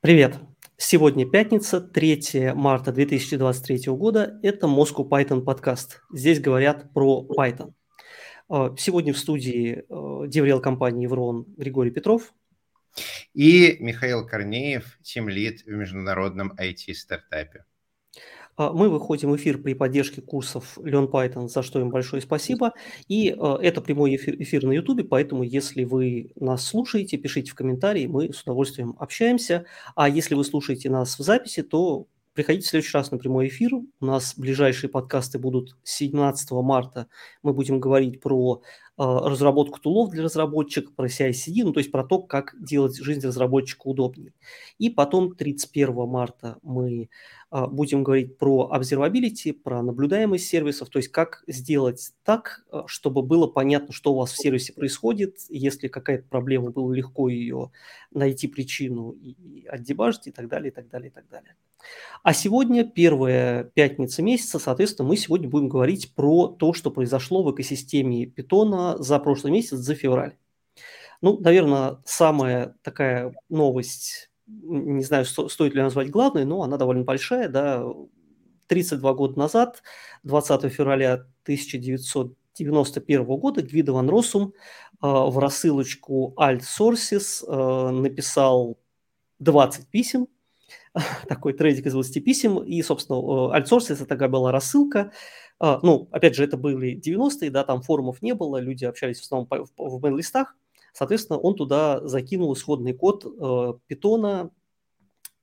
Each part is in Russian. Привет! Сегодня пятница, 3 марта 2023 года. Это Moscow Python подкаст. Здесь говорят про Python. Сегодня в студии DevRel компании Evron Григорий Петров. И Михаил Корнеев, тимлид в международном IT-стартапе. Мы выходим в эфир при поддержке курсов LearnPython, за что им большое спасибо. И это прямой эфир на YouTube, поэтому если вы нас слушаете, пишите в комментарии, мы с удовольствием общаемся. А если вы слушаете нас в записи, то приходите в следующий раз на прямой эфир. У нас ближайшие подкасты будут 17 марта. Мы будем говорить про разработку тулов для разработчиков, про CI/CD, ну, то есть про то, как делать жизнь разработчика удобнее. И потом 31 марта мы будем говорить про observability, про наблюдаемость сервисов, то есть как сделать так, чтобы было понятно, что у вас в сервисе происходит, если какая-то проблема, было легко ее найти причину и отдебажить, и так далее, и так далее, и так далее. А сегодня, первая пятница месяца, соответственно, мы сегодня будем говорить про то, что произошло в экосистеме Python за прошлый месяц, за февраль. Ну, наверное, самая такая новость... Не знаю, стоит ли назвать главной, но она довольно большая. Да. 32 года назад, 20 февраля 1991 года, Гвидо Ван Россум в рассылочку Alt Sources написал 20 писем, такой трейдик из 20 писем. И, собственно, Alt Sources – это такая была рассылка. Ну, опять же, это были 90-е, да, там форумов не было, люди общались в основном в мейл-листах. Соответственно, он туда закинул исходный код Python,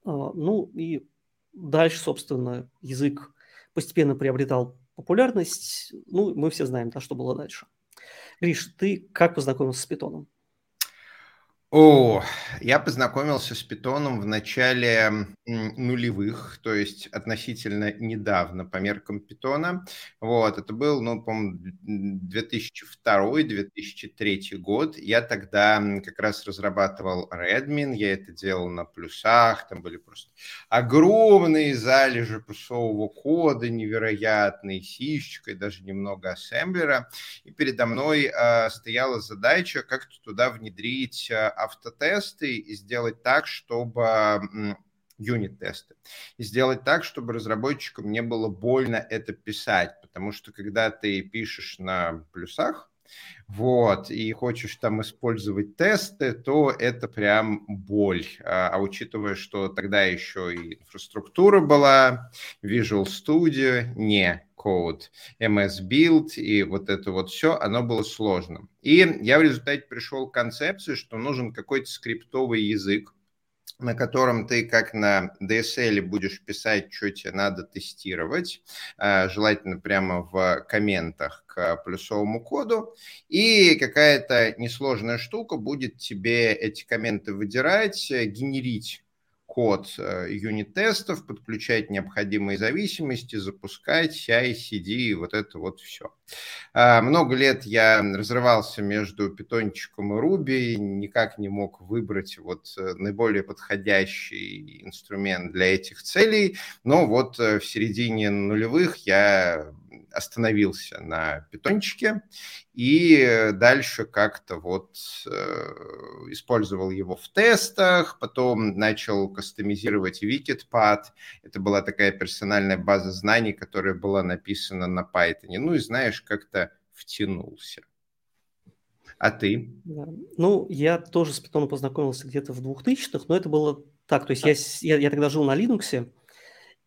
ну и дальше, собственно, язык постепенно приобретал популярность. Ну, мы все знаем, да, что было дальше. Гриш, ты как познакомился с Python? Я познакомился с Python в начале нулевых, то есть относительно недавно по меркам Python. Вот, это был, по-моему, 2002-2003 год. Я тогда как раз разрабатывал Redmin, я это делал на плюсах, там были просто огромные залежи плюсового кода, невероятные, сишечкой, даже немного ассемблера. И передо мной стояла задача как-то туда внедрить автотесты и сделать так, чтобы юнит-тесты, и сделать так, чтобы разработчикам не было больно это писать, потому что когда ты пишешь на плюсах, вот, и хочешь там использовать тесты, то это прям боль. А учитывая, что тогда еще и инфраструктура была, Visual Studio, не код, MS Build и вот это вот все, оно было сложным. И я в результате пришел к концепции, что нужен какой-то скриптовый язык, на котором ты как на DSL будешь писать, что тебе надо тестировать, желательно прямо в комментах к плюсовому коду, и какая-то несложная штука будет тебе эти комменты выдирать, генерить код юнит-тестов, подключать необходимые зависимости, запускать CI/CD и вот это вот все. Много лет я разрывался между питончиком и Руби, никак не мог выбрать вот наиболее подходящий инструмент для этих целей, но вот в середине нулевых я остановился на питончике и дальше как-то вот использовал его в тестах, потом начал кастомизировать Викидпад. Это была такая персональная база знаний, которая была написана на Python. Ну и, знаешь, как-то втянулся. А ты? Ну, я тоже с Python познакомился где-то в 2000-х, но это было так. То есть я тогда жил на Linux,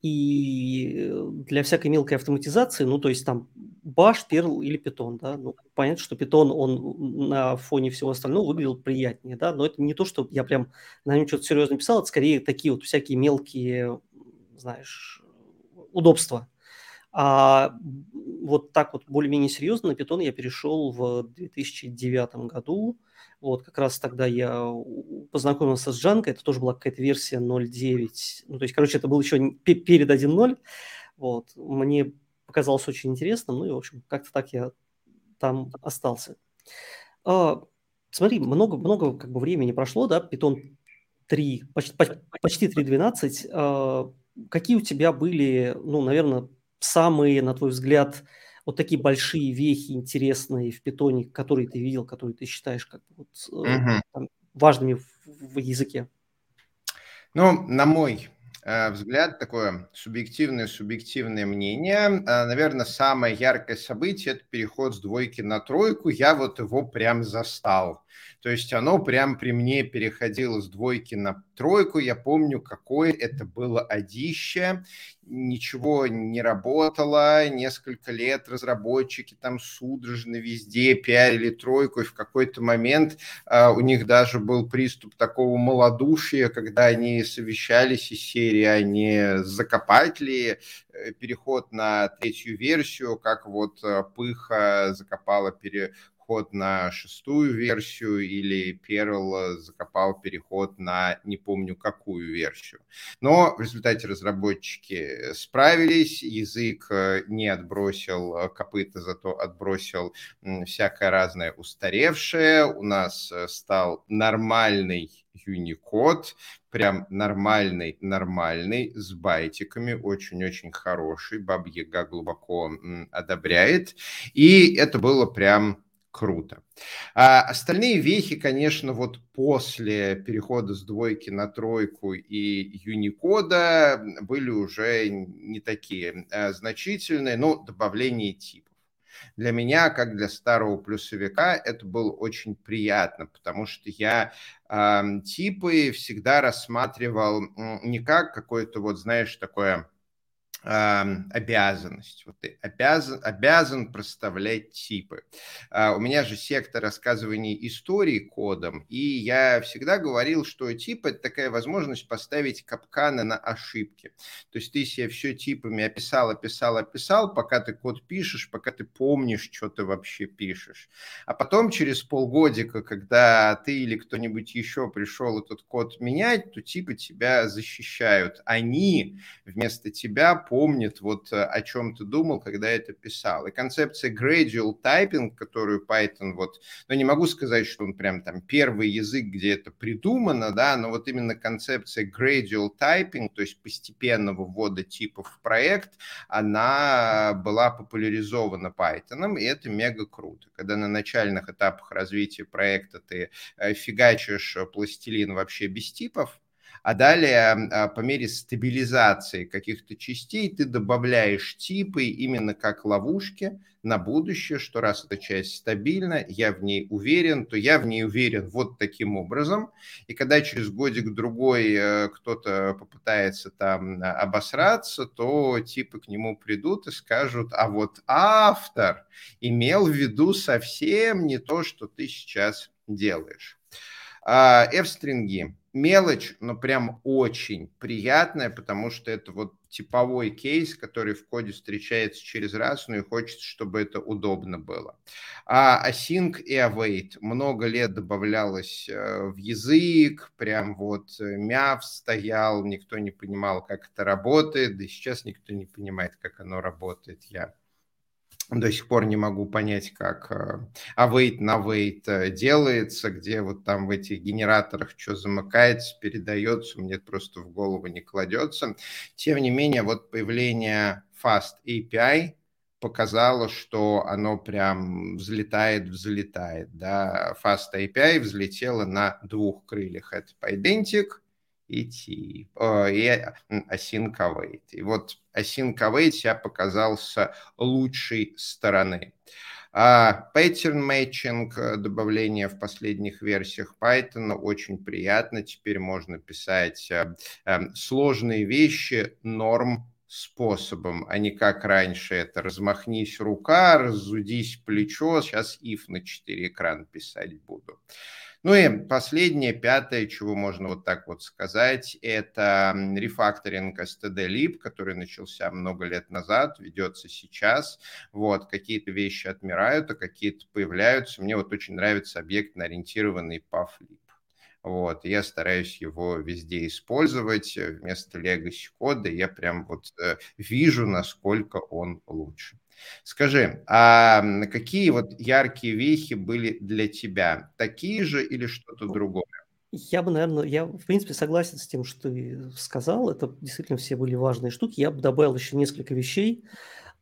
и для всякой мелкой автоматизации, ну, то есть там Bash, Perl или Python, да, ну, понятно, что Python, он на фоне всего остального выглядел приятнее, да, но это не то, что я прям на нем что-то серьезно писал, это скорее такие вот всякие мелкие, знаешь, удобства. А вот так вот более-менее серьезно на Python я перешел в 2009 году, вот, как раз тогда я познакомился с Django, это тоже была какая-то версия 0.9, ну, то есть, короче, это был еще перед 1.0, вот, мне показалось очень интересным, ну, и, в общем, как-то так я там остался. Смотри, много как бы времени прошло, да, Python 3, почти 3.12, какие у тебя были, ну, наверное, самые, на твой взгляд, вот такие большие вехи интересные в Питоне, которые ты видел, которые ты считаешь как бы вот, важными в языке? Ну, на мой взгляд, такое субъективное мнение. Наверное, самое яркое событие – это переход с двойки на тройку. Я вот его прям застал. То есть оно прям при мне переходило с двойки на тройку. Я помню, какое это было одище. Ничего не работало. Несколько лет разработчики там судорожно везде пиарили тройку. И в какой-то момент у них даже был приступ такого малодушия, когда они совещались из серии, а не закопать ли переход на третью версию, как вот Пыха закопала переход на шестую версию, или Перл закопал переход на не помню какую версию. Но в результате разработчики справились, язык не отбросил копыта, зато отбросил всякое разное устаревшее. У нас стал нормальный Unicode, прям нормальный, с байтиками, очень-очень хороший. Баба-Яга глубоко одобряет. И это было прям круто. А остальные вехи, конечно, вот после перехода с двойки на тройку и Unicode были уже не такие значительные, но добавление типа. Для меня, как для старого плюсовика, это было очень приятно, потому что я типы всегда рассматривал не как какое-то, вот знаешь, такое обязанность. Вот ты обязан проставлять типы. У меня же сектор рассказывания истории кодом, и я всегда говорил, что типы — это такая возможность поставить капканы на ошибки. То есть ты себе все типами описал, пока ты код пишешь, пока ты помнишь, что ты вообще пишешь. А потом через полгодика, когда ты или кто-нибудь еще пришел этот код менять, то типы тебя защищают. Они вместо тебя помнит, вот о чем ты думал, когда это писал. И концепция gradual typing, которую Python, вот, ну, не могу сказать, что он прям там первый язык, где это придумано, да, но вот именно концепция gradual typing, то есть постепенного ввода типов в проект, она была популяризована Python, и это мега круто. Когда на начальных этапах развития проекта ты фигачишь пластилин вообще без типов, а далее, по мере стабилизации каких-то частей, ты добавляешь типы именно как ловушки на будущее, что раз эта часть стабильна, я в ней уверен, то я в ней уверен вот таким образом. И когда через годик-другой кто-то попытается там обосраться, то типы к нему придут и скажут: а вот автор имел в виду совсем не то, что ты сейчас делаешь. F-стринги. Мелочь, но прям очень приятная, потому что это вот типовой кейс, который в коде встречается через раз, но и хочется, чтобы это удобно было. А async и await много лет добавлялось в язык, прям вот мяв стоял, никто не понимал, как это работает, да и сейчас никто не понимает, как оно работает. Я до сих пор не могу понять, как await на await делается, где вот там в этих генераторах что замыкается, передается, мне просто в голову не кладется. Тем не менее, вот появление Fast API показало, что оно прям взлетает. Да? Fast API взлетело на двух крыльях. Это Pydantic и async await. И вот async await себя показал с лучшей стороны. Pattern matching, добавление в последних версиях Python, очень приятно. Теперь можно писать сложные вещи норм способом, а не как раньше это размахнись рука, разудись плечо, сейчас if на 4 экрана писать буду. Ну и последнее, пятое, чего можно вот так вот сказать, это рефакторинг std.lib, который начался много лет назад, ведется сейчас. Вот, какие-то вещи отмирают, а какие-то появляются. Мне вот очень нравится объектно-ориентированный PyFlip. Вот, я стараюсь его везде использовать вместо legacy кода. Я прям вот вижу, насколько он лучше. Скажи, а какие вот яркие вехи были для тебя? Такие же или что-то другое? Я бы, наверное, в принципе согласен с тем, что ты сказал. Это действительно все были важные штуки. Я бы добавил еще несколько вещей.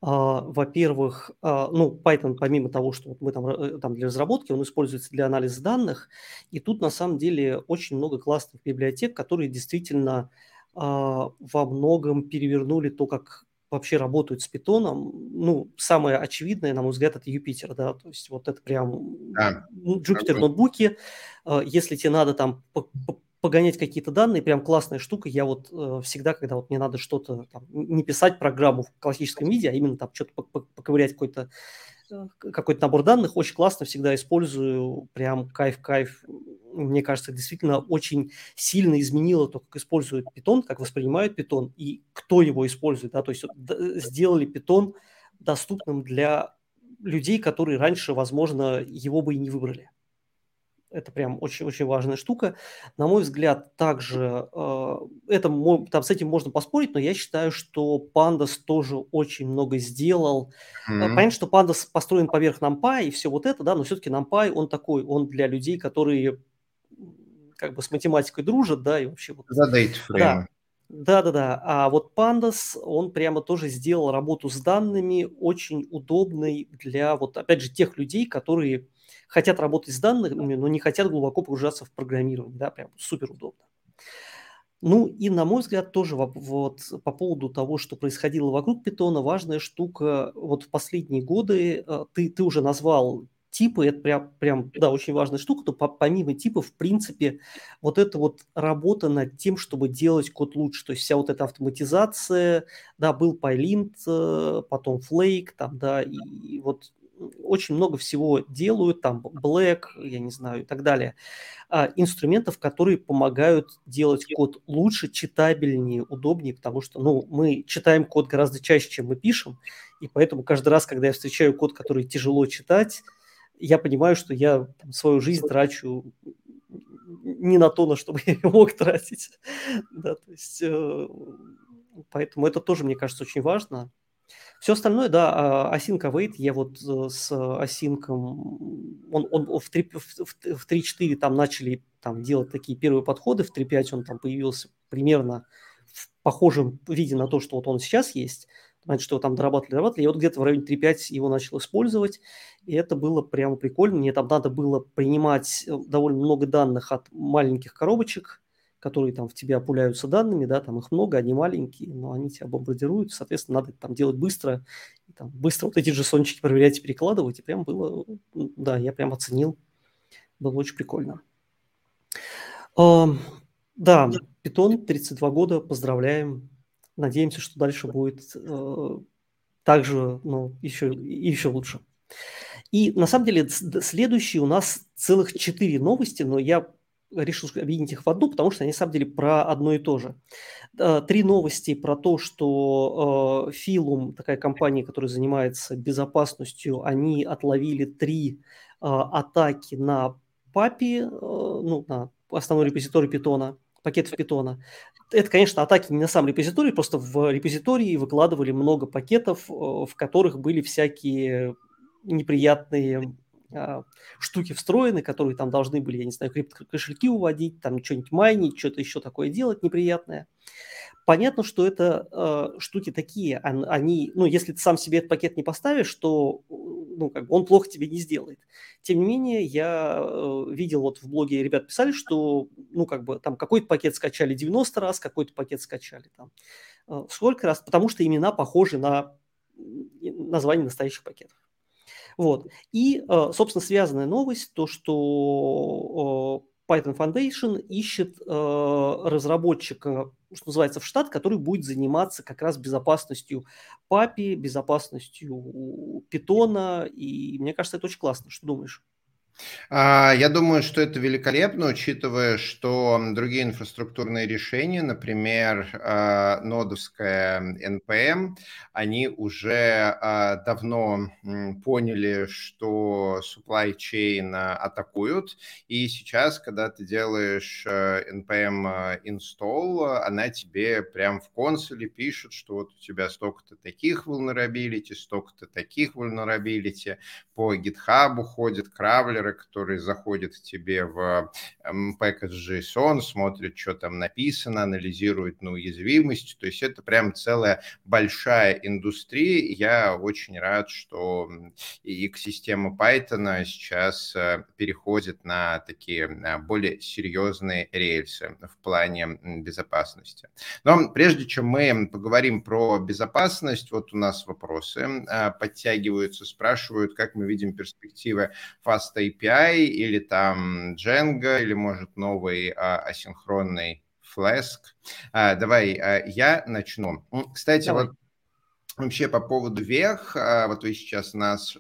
Во-первых, ну, Python, помимо того, что мы там для разработки, он используется для анализа данных, и тут на самом деле очень много классных библиотек, которые действительно во многом перевернули то, как вообще работают с питоном. Ну, самое очевидное, на мой взгляд, это Юпитер, да, то есть вот это прям Jupyter ноутбуки, если тебе надо там погонять какие-то данные, прям классная штука. Я вот всегда, когда вот мне надо что-то, там, не писать программу в классическом виде, а именно там что-то поковырять, какой-то набор данных, очень классно всегда использую, прям кайф. Мне кажется, действительно очень сильно изменило то, как используют Python, как воспринимают Python и кто его использует. Да? То есть сделали Python доступным для людей, которые раньше, возможно, его бы и не выбрали. Это прям очень-очень важная штука. На мой взгляд, также это, там, с этим можно поспорить, но я считаю, что Pandas тоже очень много сделал. Mm-hmm. Понятно, что Pandas построен поверх NumPy и все вот это, да, но все-таки NumPy, он такой, он для людей, которые как бы с математикой дружат, да, и вообще... Вот, да. А вот Pandas, он прямо тоже сделал работу с данными очень удобной для, вот, опять же, тех людей, которые... хотят работать с данными, но не хотят глубоко погружаться в программирование, да, прям супер удобно. Ну и, на мой взгляд, тоже вот по поводу того, что происходило вокруг Python, важная штука, вот в последние годы, ты уже назвал типы, это прям, да, очень важная штука, но помимо типов, в принципе, вот эта вот работа над тем, чтобы делать код лучше, то есть вся вот эта автоматизация, да, был PyLint, потом Flake, там, да, и вот... Очень много всего делают, там Black, я не знаю, и так далее. Инструментов, которые помогают делать код лучше, читабельнее, удобнее, потому что, ну, мы читаем код гораздо чаще, чем мы пишем, и поэтому каждый раз, когда я встречаю код, который тяжело читать, я понимаю, что я там свою жизнь трачу не на то, на что бы я мог тратить. Да, то есть, поэтому это тоже, мне кажется, очень важно. Все остальное, да, async await, я вот с async, он в 3.4 там начали там делать такие первые подходы, в 3.5 он там появился примерно в похожем виде на то, что вот он сейчас есть, значит, что его там дорабатывали, я вот где-то в районе 3.5 его начал использовать, и это было прямо прикольно, мне там надо было принимать довольно много данных от маленьких коробочек, которые там в тебя пуляются данными, да, там их много, они маленькие, но они тебя бомбардируют, соответственно, надо это там делать быстро, и, там, быстро вот эти JSON-чики проверять и перекладывать, и прям было, да, я прям оценил, было очень прикольно. Да, Python, 32 года, поздравляем, надеемся, что дальше будет также, ну, еще лучше. И на самом деле следующие у нас целых 4 новости, но я решил объединить их в одну, потому что они, на самом деле, про одно и то же. 3 новости про то, что Filum, такая компания, которая занимается безопасностью, они отловили 3 атаки на PAPI, ну, на основной репозиторий Python, пакетов Python. Это, конечно, атаки не на сам репозиторий, просто в репозитории выкладывали много пакетов, в которых были всякие неприятные штуки встроены, которые там должны были, я не знаю, криптокошельки уводить, там что-нибудь майнить, что-то еще такое делать неприятное. Понятно, что это штуки такие, они, ну, если ты сам себе этот пакет не поставишь, то, ну, как бы он плохо тебе не сделает. Тем не менее, я видел, вот в блоге ребят писали, что, ну, как бы там какой-то пакет скачали 90 раз, какой-то пакет скачали там сколько раз, потому что имена похожи на название настоящих пакетов. Вот. И, собственно, связанная новость, то, что Python Foundation ищет разработчика, что называется, в штат, который будет заниматься как раз безопасностью PAPI, безопасностью Python, и мне кажется, это очень классно. Что думаешь? Я думаю, что это великолепно, учитывая, что другие инфраструктурные решения, например, нодовская NPM, они уже давно поняли, что supply chain атакуют, и сейчас, когда ты делаешь NPM install, она тебе прям в консоли пишет, что вот у тебя столько-то таких vulnerability, по GitHub уходит кравлер, рендеры, которые заходят к тебе в package.json, смотрят, что там написано, анализируют на уязвимость. То есть это прям целая большая индустрия. Я очень рад, что экосистема Python сейчас переходит на такие более серьезные рельсы в плане безопасности. Но прежде чем мы поговорим про безопасность, вот у нас вопросы подтягиваются, спрашивают, как мы видим перспективы Fast API или там Django, или, может, новый асинхронный Flask. Давай я начну. Кстати, давай. Вот вообще по поводу вех, вот вы сейчас нас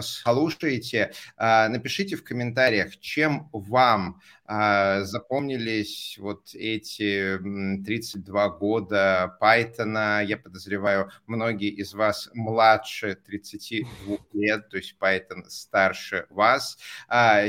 слушаете, напишите в комментариях, чем вам запомнились вот эти 32 года Python. Я подозреваю, многие из вас младше 32 лет, то есть Python старше вас.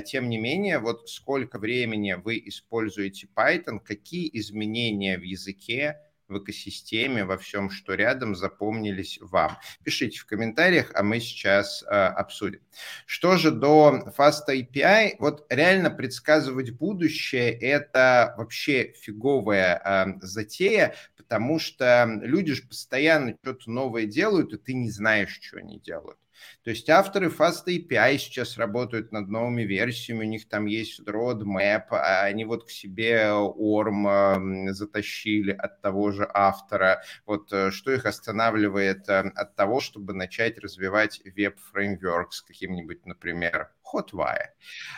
Тем не менее, вот сколько времени вы используете Python, какие изменения в языке, в экосистеме, во всем, что рядом, запомнились вам. Пишите в комментариях, а мы сейчас обсудим. Что же до Fast API? Вот реально предсказывать будущее – это вообще фиговая затея, потому что люди же постоянно что-то новое делают, и ты не знаешь, что они делают. То есть авторы Fast API сейчас работают над новыми версиями, у них там есть roadmap, они вот к себе ORM затащили от того же автора. Вот что их останавливает от того, чтобы начать развивать веб-фреймворк с каким-нибудь, например, Hotwire.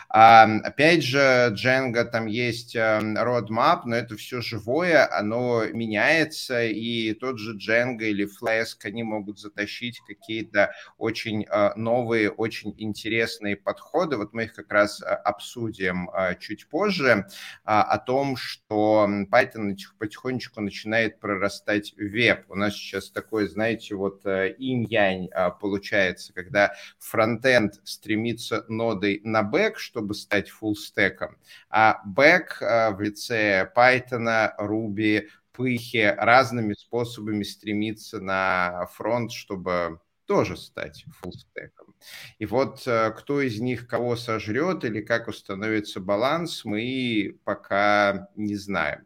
Опять же, Django, там есть roadmap, но это все живое, оно меняется, и тот же Django или Flask, они могут затащить какие-то очень новые, очень интересные подходы. Вот мы их как раз обсудим чуть позже, о том, что Python потихонечку начинает прорастать в веб. У нас сейчас такой, знаете, вот инь-янь получается, когда фронтенд стремится нодой на бэк, чтобы стать фуллстеком, а бэк в лице Python, Ruby, Python разными способами стремится на фронт, чтобы тоже стать фуллстеком. И вот кто из них кого сожрет или как установится баланс, мы пока не знаем.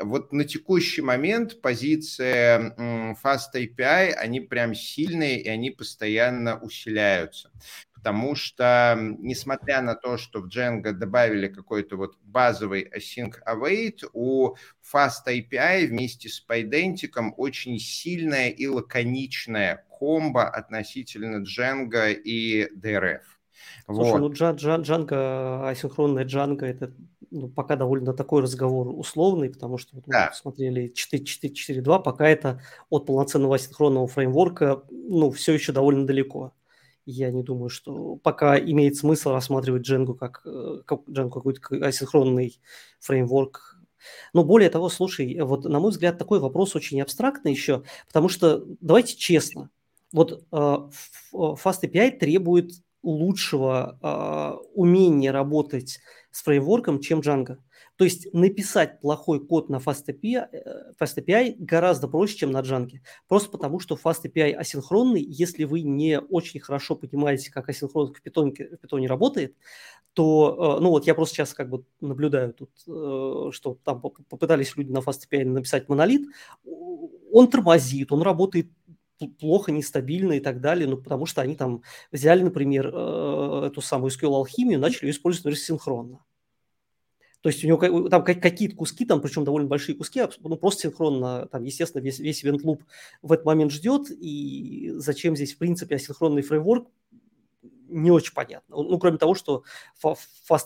Вот на текущий момент позиции Fast API, они прям сильные, и они постоянно усиляются. Потому что, несмотря на то, что в Django добавили какой-то вот базовый async await, у Fast API вместе с Pydantic очень сильная и лаконичная комбо относительно Django и DRF. Слушай, вот. Ну Django, асинхронная Django, это пока довольно такой разговор условный, потому что вот, да. Мы смотрели 4.4.4.2, пока это от полноценного асинхронного фреймворка, ну, все еще довольно далеко. Я не думаю, что пока имеет смысл рассматривать Django как Django какой-то асинхронный фреймворк. Но более того, слушай, вот на мой взгляд такой вопрос очень абстрактный еще, потому что давайте честно, вот Fast API требует лучшего умения работать с фреймворком, чем Django. То есть написать плохой код на Fast API гораздо проще, чем на Django. Просто потому, что Fast API асинхронный, если вы не очень хорошо понимаете, как асинхронка в Python работает, то, ну вот я просто сейчас как бы наблюдаю тут, что там попытались люди на Fast API написать монолит, он тормозит, он работает плохо, нестабильно и так далее, ну, потому что они там взяли, например, эту самую SQL Alchemy и начали ее использовать, например, синхронно. То есть у него там какие-то куски, там, причем довольно большие куски, ну, просто синхронно, там, естественно, весь event-луп в этот момент ждет, и зачем здесь, в принципе, асинхронный фреймворк, не очень понятно. Ну, кроме того, что Fast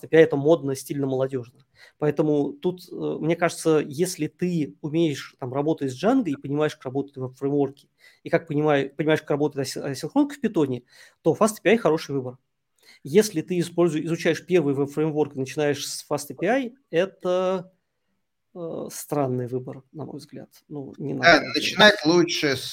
API – это модно, стильно, молодежно. Поэтому тут, мне кажется, если ты умеешь там работать с Django и понимаешь, как работают веб-фреймворки, и как понимаешь, как работает асинхронка в Python, то Fast API – хороший выбор. Если ты изучаешь первый веб-фреймворк и начинаешь с Fast API, это странный выбор, на мой взгляд. Ну, не надо. Да, начинать лучше с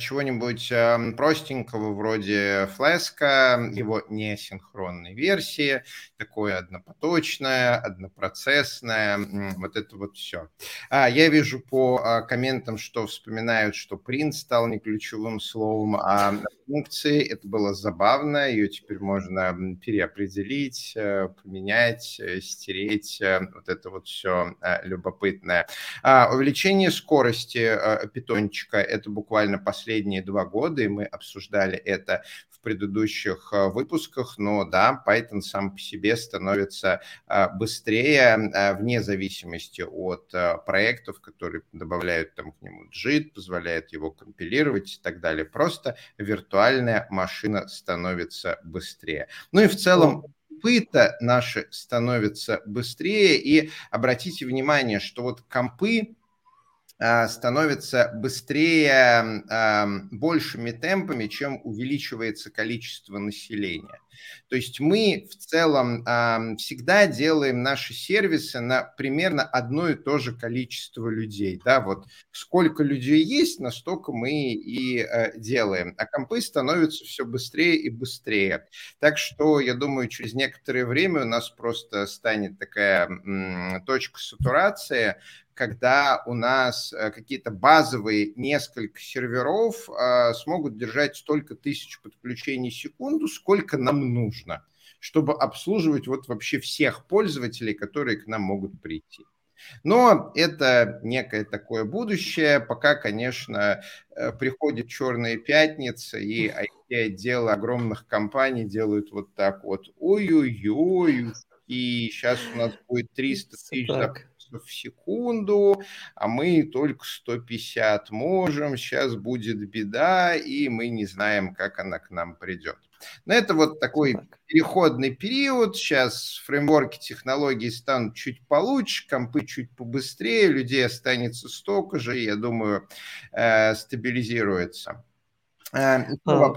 чего-нибудь простенького, вроде Flask, его неасинхронной версии, такое однопоточное, однопроцессное, вот это вот все. Я вижу по комментам, что вспоминают, что print стал не ключевым словом, а функции, это было забавно, ее теперь можно переопределить, поменять, стереть, вот это вот все любопытное. Увеличение скорости питончика, это буквально последние 2 года, и мы обсуждали это в предыдущих выпусках, но да, Python сам по себе становится быстрее, вне зависимости от проектов, которые добавляют там к нему JIT, позволяют его компилировать и так далее. Просто виртуальная машина становится быстрее. Ну и в целом компы-то наши становятся быстрее. И обратите внимание, что вот компы становится быстрее, большими темпами, чем увеличивается количество населения. То есть мы в целом всегда делаем наши сервисы на примерно одно и то же количество людей. Да? Вот сколько людей есть, настолько мы и делаем. А компы становятся все быстрее и быстрее. Так что, я думаю, через некоторое время у нас просто станет такая точка сатурации, когда у нас какие-то базовые несколько серверов смогут держать столько тысяч подключений в секунду, сколько нам нужно, чтобы обслуживать вот вообще всех пользователей, которые к нам могут прийти. Но это некое такое будущее, пока, конечно, приходит черная пятница, и IT-отделы огромных компаний делают вот так вот. Ой-ой-ой, и сейчас у нас будет 300 тысяч в секунду, а мы только 150 можем, сейчас будет беда, и мы не знаем, как она к нам придет. Но это вот такой переходный период, сейчас фреймворки, технологии станут чуть получше, компы чуть побыстрее, людей останется столько же, я думаю, стабилизируется. По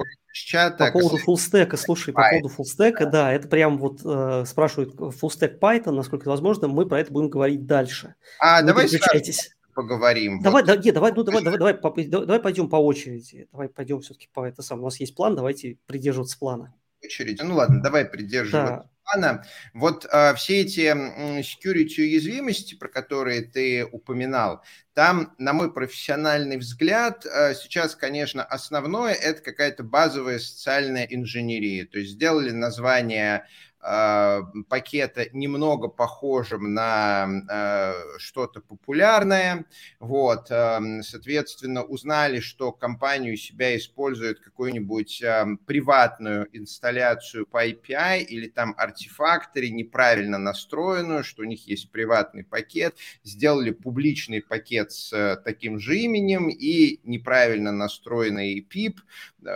поводу фуллстека, слушай, по поводу фуллстека, да, это прям вот спрашивают фуллстек Python, насколько это возможно, мы про это будем говорить дальше. Давай переключайтесь. Поговорим. Давай пойдем по очереди. Давай пойдем все-таки по это самое. У нас есть план, давайте придерживаться плана. Очередь. Ну ладно, давай придерживаться плана. Вот все эти security уязвимости, про которые ты упоминал, там, на мой профессиональный взгляд, сейчас, конечно, основное – это какая-то базовая социальная инженерия. То есть сделали название пакета немного похожим на что-то популярное, вот, соответственно, узнали, что компания у себя использует какую-нибудь приватную инсталляцию PyPI или там артефакторы, неправильно настроенную, что у них есть приватный пакет, сделали публичный пакет с таким же именем и неправильно настроенный PIP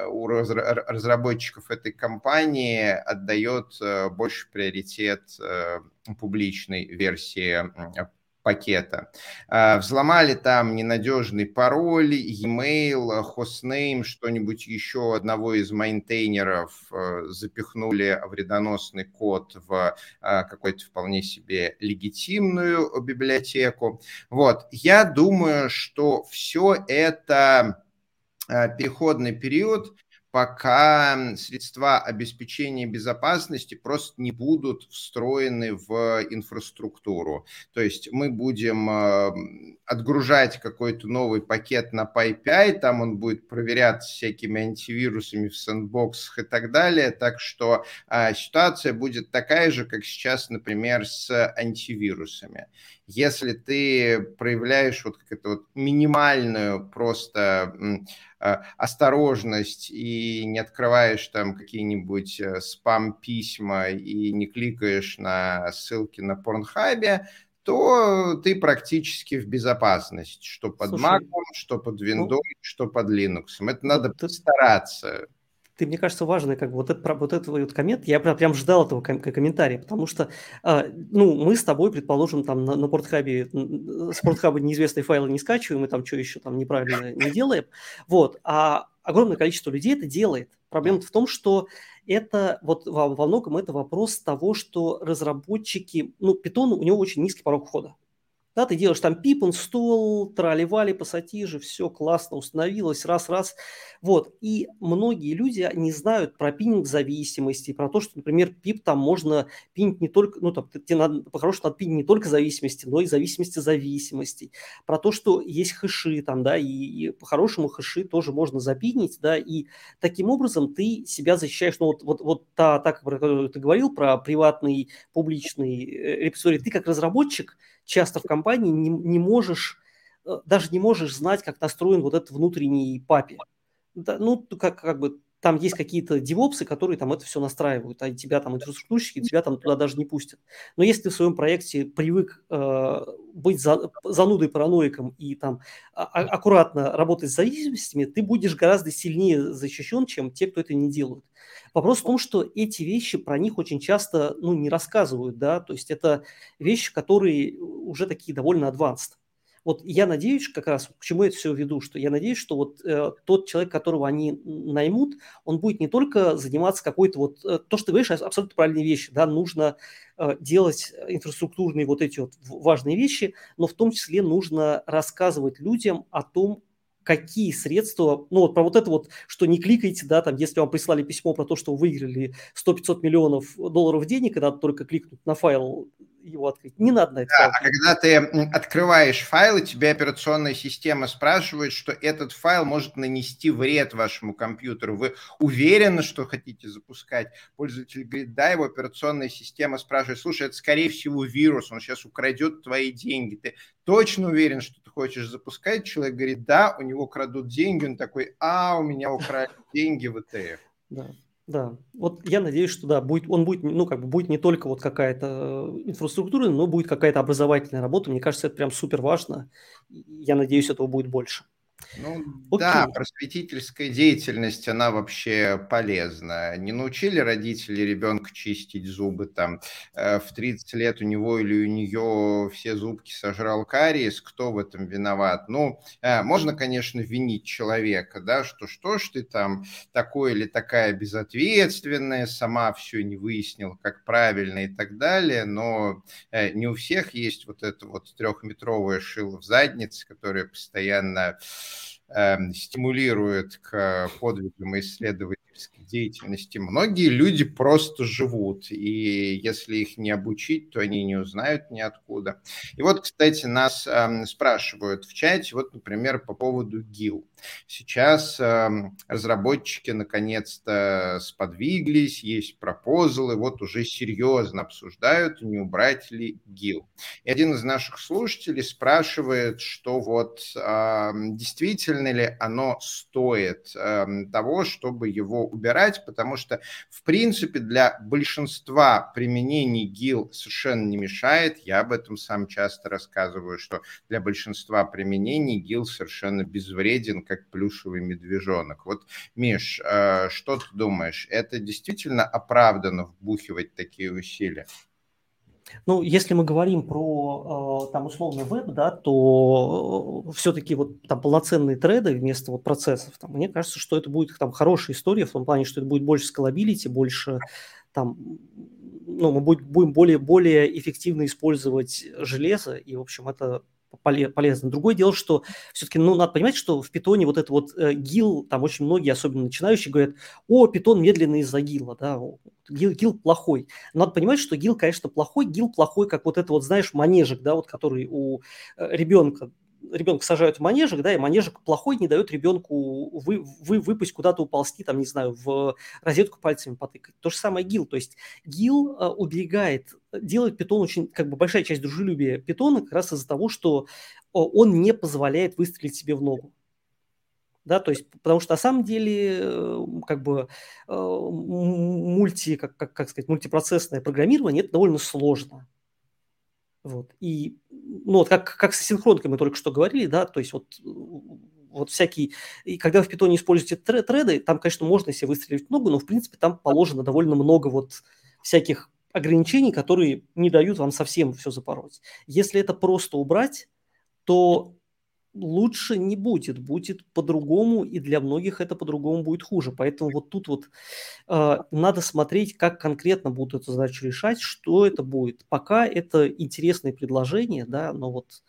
у разработчиков этой компании отдает больше приоритет публичной версии пакета. Взломали там ненадежный пароль, e-mail, хостнейм, что-нибудь еще одного из мейнтейнеров, запихнули вредоносный код в какую-то вполне себе легитимную библиотеку. Вот, я думаю, что все это переходный период, пока средства обеспечения безопасности просто не будут встроены в инфраструктуру. То есть мы будем отгружать какой-то новый пакет на PyPI, там он будет проверяться всякими антивирусами в сэндбоксах и так далее, так что ситуация будет такая же, как сейчас, например, с антивирусами. Если ты проявляешь вот как-то вот минимальную просто осторожность и не открываешь там какие-нибудь спам-письма и не кликаешь на ссылки на Порнхабе, то ты практически в безопасности, что под Mac'ом, что под Windows, что под Linux. Это надо стараться. Ты, мне кажется, важный, как бы вот этот коммент, я прям ждал этого комментария, потому что, мы с тобой, предположим, там на портхабе, с портхаба неизвестные файлы не скачиваем, и там что еще там неправильно не делаем, вот, а огромное количество людей это делает. Проблема в том, что это вот во многом это вопрос того, что разработчики, Python, у него очень низкий порог входа. Да, ты делаешь там pip, install, трали-вали, пассатижи, все классно установилось, раз-раз. Вот. И многие люди не знают про пининг зависимости, про то, что, например, pip там можно пинить не только, ну, там, по-хорошему надо пинить не только зависимости, но и зависимости зависимостей. Про то, что есть хэши там, да, и по-хорошему хэши тоже можно запинить, да, и таким образом ты себя защищаешь. Ну, вот так, про которую ты говорил, про приватный, публичный репозиторий, ты как разработчик часто в компании не можешь знать, как настроен вот этот внутренний папи. Да, ну, как бы там есть какие-то девопсы, которые там это все настраивают, а тебя там инфраструктурщики, тебя там туда даже не пустят. Но если ты в своем проекте привык быть занудой, параноиком и там аккуратно работать с зависимостями, ты будешь гораздо сильнее защищен, чем те, кто это не делают. Вопрос в том, что эти вещи, про них очень часто не рассказывают, да, то есть это вещи, которые уже такие довольно advanced. Вот я надеюсь, как раз, к чему я это все веду, что я надеюсь, что тот человек, которого они наймут, он будет не только заниматься какой-то то, что ты говоришь, абсолютно правильные вещи, да, нужно делать инфраструктурные вот эти вот важные вещи, но в том числе нужно рассказывать людям о том, какие средства, про это, что не кликайте, да, там, если вам прислали письмо про то, что вы выиграли 100-500 миллионов долларов денег, и надо только кликнуть на файл, его открыть. Не надо на это. Да, а когда ты открываешь файл, и тебя операционная система спрашивает, что этот файл может нанести вред вашему компьютеру. Вы уверены, что хотите запускать? Пользователь говорит, да, его операционная система спрашивает, слушай, это, скорее всего, вирус, он сейчас украдет твои деньги. Ты точно уверен, что ты хочешь запускать? Человек говорит, да, у него крадут деньги. Он такой, у меня украли деньги в ИТФ. Да, я надеюсь, что да, будет не только какая-то инфраструктура, но будет какая-то образовательная работа. Мне кажется, это прям супер важно. Я надеюсь, этого будет больше. Да, просветительская деятельность, она вообще полезна. Не научили родители ребенка чистить зубы там? В 30 лет у него или у нее все зубки сожрал кариес, кто в этом виноват? Можно, конечно, винить человека, да, что ж ты там такой или такая безответственная, сама все не выяснила, как правильно и так далее, но не у всех есть это трехметровое шило в заднице, которое постоянно стимулирует к подвигам исследовательской деятельности. Многие люди просто живут, и если их не обучить, то они не узнают ниоткуда. И кстати, нас спрашивают в чате, например, по поводу ГИЛ. Сейчас разработчики наконец-то сподвиглись, есть пропозалы, уже серьезно обсуждают, не убрать ли ГИЛ. И один из наших слушателей спрашивает, что действительно ли оно стоит того, чтобы его убирать, потому что, в принципе, для большинства применений ГИЛ совершенно не мешает. Я об этом сам часто рассказываю, что для большинства применений ГИЛ совершенно безвреден, как плюшевый медвежонок. Миш, что ты думаешь, это действительно оправдано вбухивать такие усилия? Если мы говорим про там условно веб, да, то все-таки там полноценные треды вместо процессов, там, мне кажется, что это будет там хорошая история в том плане, что это будет больше скалабилити, больше там, мы будем более эффективно использовать железо, и, в общем, это полезно. Другое дело, что все-таки, надо понимать, что в питоне гил, там очень многие, особенно начинающие, говорят, питон медленный из-за гила, да, гил плохой. Надо понимать, что гил, конечно, плохой. Гил плохой, как знаешь, манежик, да, который у ребенка. Ребенка сажают в манежик, да, и манежик плохой, не дает ребенку выпасть куда-то, уползти, там, не знаю, в розетку пальцами потыкать. То же самое гил. То есть гил уберегает, делает питон очень, большая часть дружелюбия питона как раз из-за того, что он не позволяет выстрелить себе в ногу. Да, то есть, потому что на самом деле, мультипроцессное программирование – это довольно сложно. И, как с синхронкой мы только что говорили, да, то есть и когда вы в питоне используете треды, там, конечно, можно себе выстрелить в ногу, но, в принципе, там положено довольно много всяких ограничений, которые не дают вам совсем все запороть. Если это просто убрать, то лучше не будет, будет по-другому, и для многих это по-другому будет хуже. Поэтому вот тут вот надо смотреть, как конкретно будут эту задачу решать, что это будет. Пока это интересные предложения, да, но вот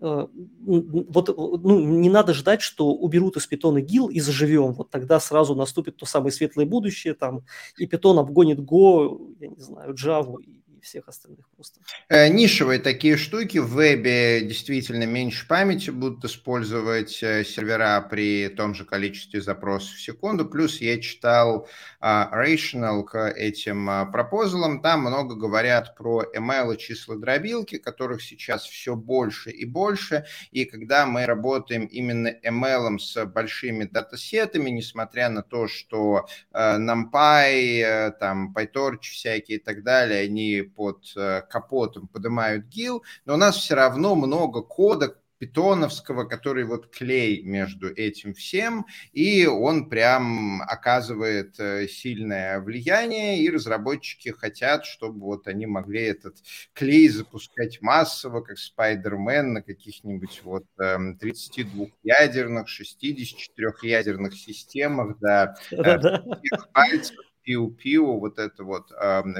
не надо ждать, что уберут из питона гил и заживем. Вот тогда сразу наступит то самое светлое будущее, там, и питон обгонит Go, я не знаю, Java и всех остальных просто. Нишевые такие штуки в вебе действительно меньше памяти будут использовать сервера при том же количестве запросов в секунду. Плюс я читал Rational к этим пропозалам. Там много говорят про ML и числодробилки, которых сейчас все больше и больше. И когда мы работаем именно ML с большими датасетами, несмотря на то, что NumPy, там, PyTorch всякие и так далее, они под капотом поднимают гил, но у нас все равно много кода питоновского, который вот клей между этим всем, и он прям оказывает сильное влияние, и разработчики хотят, чтобы вот они могли этот клей запускать массово, как Спайдермен на каких-нибудь вот 32-ядерных, 64-ядерных системах, да, всех пальцев. Пиу-пиу, вот это вот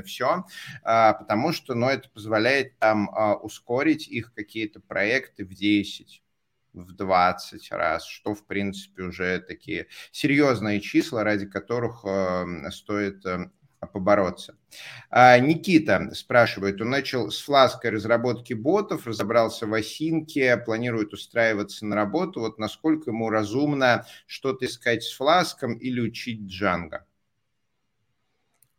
все, потому что, ну, это позволяет там ускорить их какие-то проекты в 10, в 20 раз, что, в принципе, уже такие серьезные числа, ради которых стоит побороться. Никита спрашивает, он начал с флаской разработки ботов, разобрался в осинке, планирует устраиваться на работу, вот насколько ему разумно что-то искать с фласком или учить Django?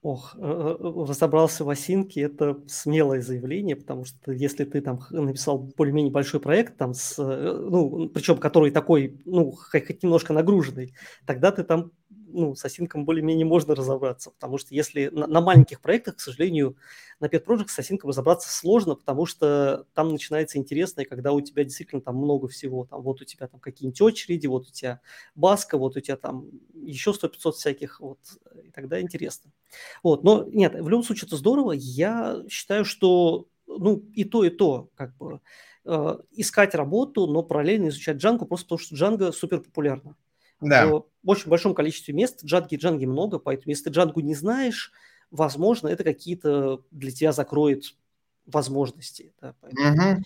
Ох, разобрался в осинке, это смелое заявление, потому что если ты там написал более-менее большой проект, там с, ну, причем который такой, ну, хоть немножко нагруженный, тогда ты там, ну, с осинком более-менее можно разобраться, потому что если на маленьких проектах, к сожалению, на pet project с осинком разобраться сложно, потому что там начинается интересное, когда у тебя действительно там много всего, там вот у тебя там какие-нибудь очереди, вот у тебя баска, вот у тебя там еще 100-500 всяких, вот, и тогда интересно. Вот, но нет, в любом случае это здорово. Я считаю, что, ну, и то, как бы, искать работу, но параллельно изучать Django, просто потому что Django супер популярна. Да. В очень большом количестве мест Django много, поэтому если ты Django не знаешь, возможно, это какие-то для тебя закроет возможности. Да, поэтому...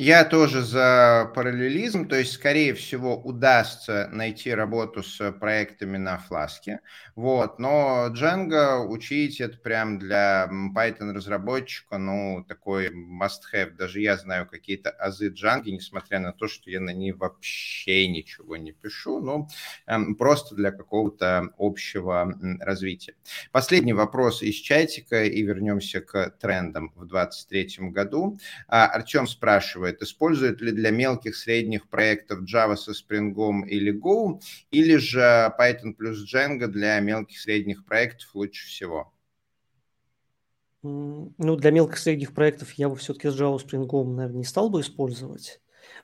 Я тоже за параллелизм, то есть, скорее всего, удастся найти работу с проектами на фласке, вот, но Django учить это прям для Python-разработчика, ну, такой must-have, даже я знаю какие-то азы Django, несмотря на то, что я на ней вообще ничего не пишу, но просто для какого-то общего развития. Последний вопрос из чатика, и вернемся к трендам в 2023 году. Артем спрашивает, используют ли для мелких, средних проектов Java со Spring или Go, или же Python плюс Django для мелких, средних проектов лучше всего? Ну, для мелких, средних проектов я бы все-таки с Java Spring, наверное, не стал бы использовать.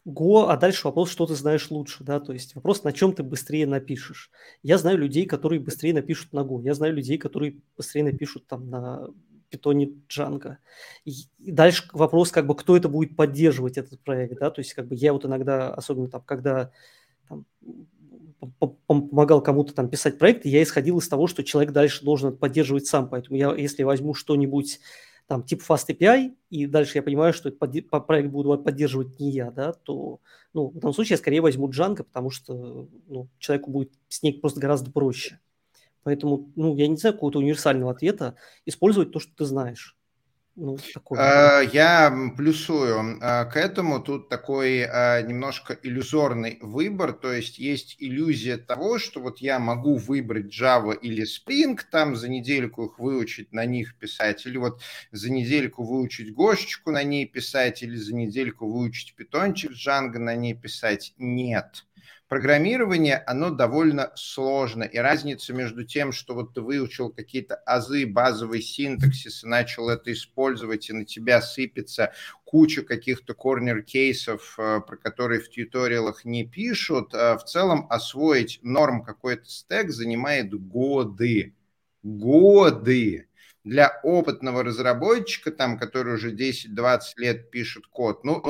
Go, а дальше вопрос, что ты знаешь лучше, да, то есть вопрос, на чем ты быстрее напишешь. Я знаю людей, которые быстрее напишут на Go, я знаю людей, которые быстрее напишут там на... питоне Django. И дальше вопрос, как бы, кто это будет поддерживать, этот проект, да, то есть, как бы, я вот иногда, особенно там, когда там, помогал кому-то там писать проект, я исходил из того, что человек дальше должен поддерживать сам, поэтому я, если возьму что-нибудь там типа Fast API, и дальше я понимаю, что проект буду поддерживать не я, да, то, ну, в этом случае я скорее возьму Django, потому что, ну, человеку будет с ней просто гораздо проще. Поэтому, ну, я не знаю какого-то универсального ответа. Использовать то, что ты знаешь. Ну, такое. Я плюсую к этому. Тут такой немножко иллюзорный выбор. То есть есть иллюзия того, что вот я могу выбрать Java или Spring, там за недельку их выучить, на них писать, или вот за недельку выучить Гошечку, на ней писать, или за недельку выучить питончик Django, на ней писать. Нет. Программирование, оно довольно сложно, и разница между тем, что вот ты выучил какие-то азы, базовый синтаксис и начал это использовать, и на тебя сыпется куча каких-то корнер-кейсов, про которые в тьюториалах не пишут, в целом освоить норм какой-то стэк занимает годы. для опытного разработчика, там, который уже 10-20 лет пишет код, ну,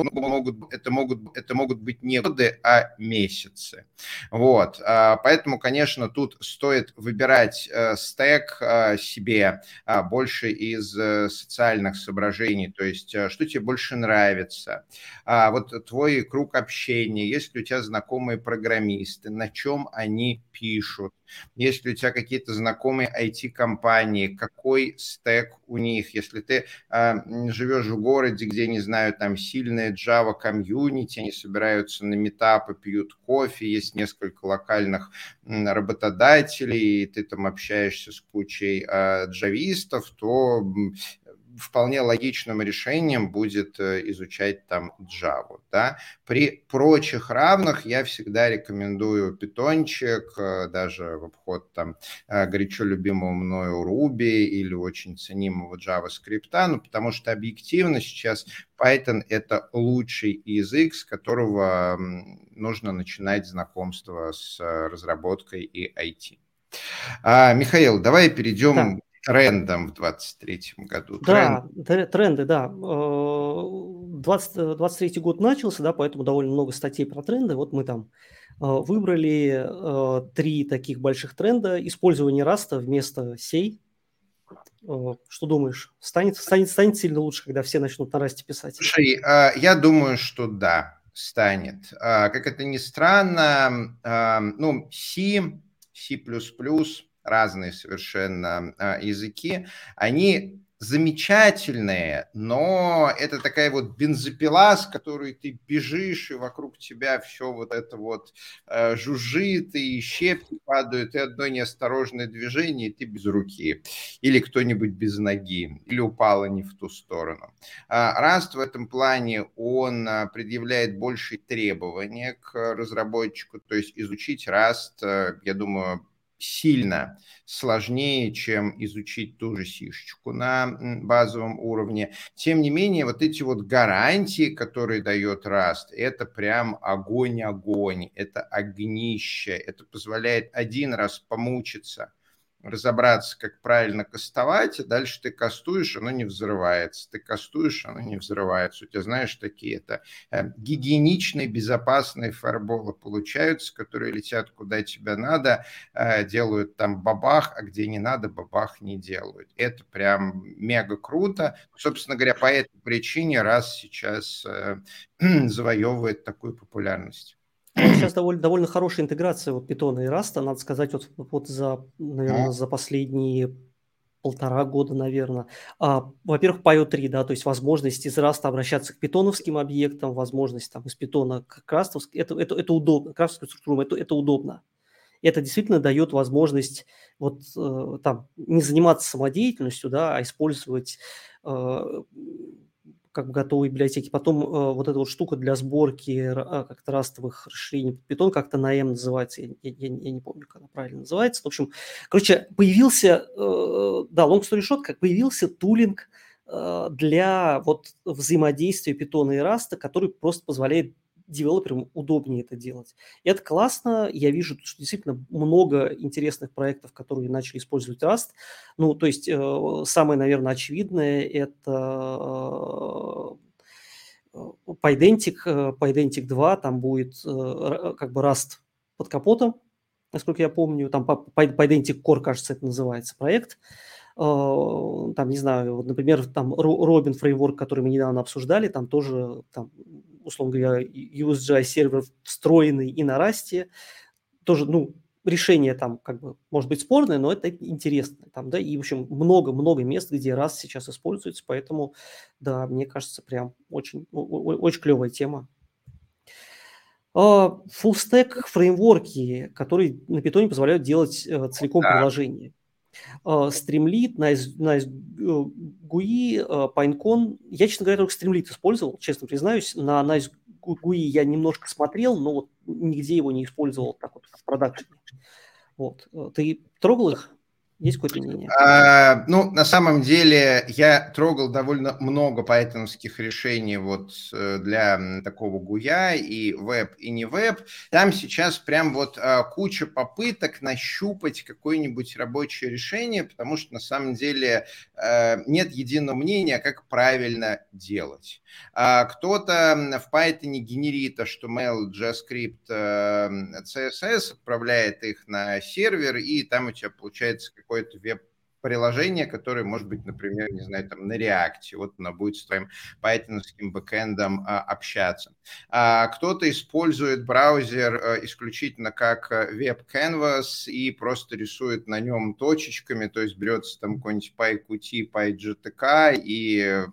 это могут быть не годы, а месяцы. Вот. Поэтому, конечно, тут стоит выбирать стэк себе больше из социальных соображений, то есть что тебе больше нравится, вот твой круг общения, есть ли у тебя знакомые программисты, на чем они пишут, есть ли у тебя какие-то знакомые IT-компании, какой стэк у них, если ты живешь в городе, где, не знаю, там сильная Java комьюнити, они собираются на митапы, пьют кофе, есть несколько локальных работодателей, и ты там общаешься с кучей джавистов, то вполне логичным решением будет изучать там Java. Да? При прочих равных я всегда рекомендую питончик, даже в обход там горячо любимого мною Ruby или очень ценимого JavaScript, ну, потому что объективно сейчас Python – это лучший язык, с которого нужно начинать знакомство с разработкой и IT. Михаил, давай перейдем к трендам в 23-м году. Да, тренды, да. 23-й год начался, да, поэтому довольно много статей про тренды. Вот мы там выбрали три таких больших тренда. Использование Rust вместо сей. Что думаешь, станет сильно лучше, когда все начнут на Rust писать? Слушай, я думаю, что да, станет. Как это ни странно, ну, C++, разные совершенно языки, они замечательные, но это такая вот бензопила, с которой ты бежишь, и вокруг тебя все вот это вот жужжит, и щепки падают, и одно неосторожное движение, и ты без руки, или кто-нибудь без ноги, или упала не в ту сторону. Rust в этом плане, он предъявляет большие требования к разработчику, то есть изучить Rust, я думаю, сильно сложнее, чем изучить ту же сишечку на базовом уровне. Тем не менее, вот эти вот гарантии, которые дает Rust, это прям огонь-огонь, это огнище, это позволяет один раз помучиться, разобраться, как правильно кастовать, а дальше ты кастуешь, оно не взрывается, ты кастуешь, оно не взрывается. У тебя, знаешь, такие-то гигиеничные, безопасные фаерболы получаются, которые летят куда тебе надо, делают там бабах, а где не надо, бабах не делают. Это прям мега круто. Собственно говоря, по этой причине раз сейчас завоевывает такую популярность. Сейчас довольно хорошая интеграция вот Python и Rust, надо сказать, вот за, наверное, за последние полтора года, наверное. Во-первых, PyO3, да, то есть возможность из Rust обращаться к питоновским объектам, возможность там из Python к растовским, это удобно, к растовским структурам, это удобно. Это действительно дает возможность вот там не заниматься самодеятельностью, да, а использовать как бы готовые библиотеки. Потом вот эта вот штука для сборки как-то растовых расширений Python, как-то на M называется, я не помню, как она правильно называется. В общем, короче, появился, да, long story short, как появился тулинг для вот взаимодействия Python и Rust, который просто позволяет девелоперам удобнее это делать. И это классно. Я вижу, что действительно много интересных проектов, которые начали использовать Rust. Ну, то есть самое, наверное, очевидное – это Pydantic 2. Там будет как бы Rust под капотом, насколько я помню. Там Pydantic Core, кажется, это называется проект. Там, не знаю, вот, например, там Robin Framework, который мы недавно обсуждали, там тоже, там, условно говоря, USGI сервер встроенный и на Rust, тоже, ну, решение там, как бы, может быть, спорное, но это интересно, там, да, и, в общем, много-много мест, где Rust сейчас используется, поэтому, да, мне кажется, прям очень клевая тема. Фуллстек фреймворки, которые на Python позволяют делать целиком приложение. Streamlit, NiceGUI, PineCone. Я, честно говоря, только Streamlit использовал, честно признаюсь. На NiceGUI я немножко смотрел, но вот нигде его не использовал так вот в продакшене. Вот. Ты трогал их? Есть какое-то мнение? Ну, на самом деле, я трогал довольно много пайтоновских решений вот для такого гуя, и веб, и не веб. Там сейчас прям вот куча попыток нащупать какое-нибудь рабочее решение, потому что на самом деле нет единого мнения, как правильно делать. Кто-то в Python генерит HTML, JavaScript, CSS, отправляет их на сервер, и там у тебя получается какой-то веб-приложение, которое может быть, например, не знаю, там на React, вот оно будет с твоим пайтоновским бэкэндом общаться. Кто-то использует браузер исключительно как веб-канвас и просто рисует на нем точечками, то есть берется там какой-нибудь PyQt, PyGTK и...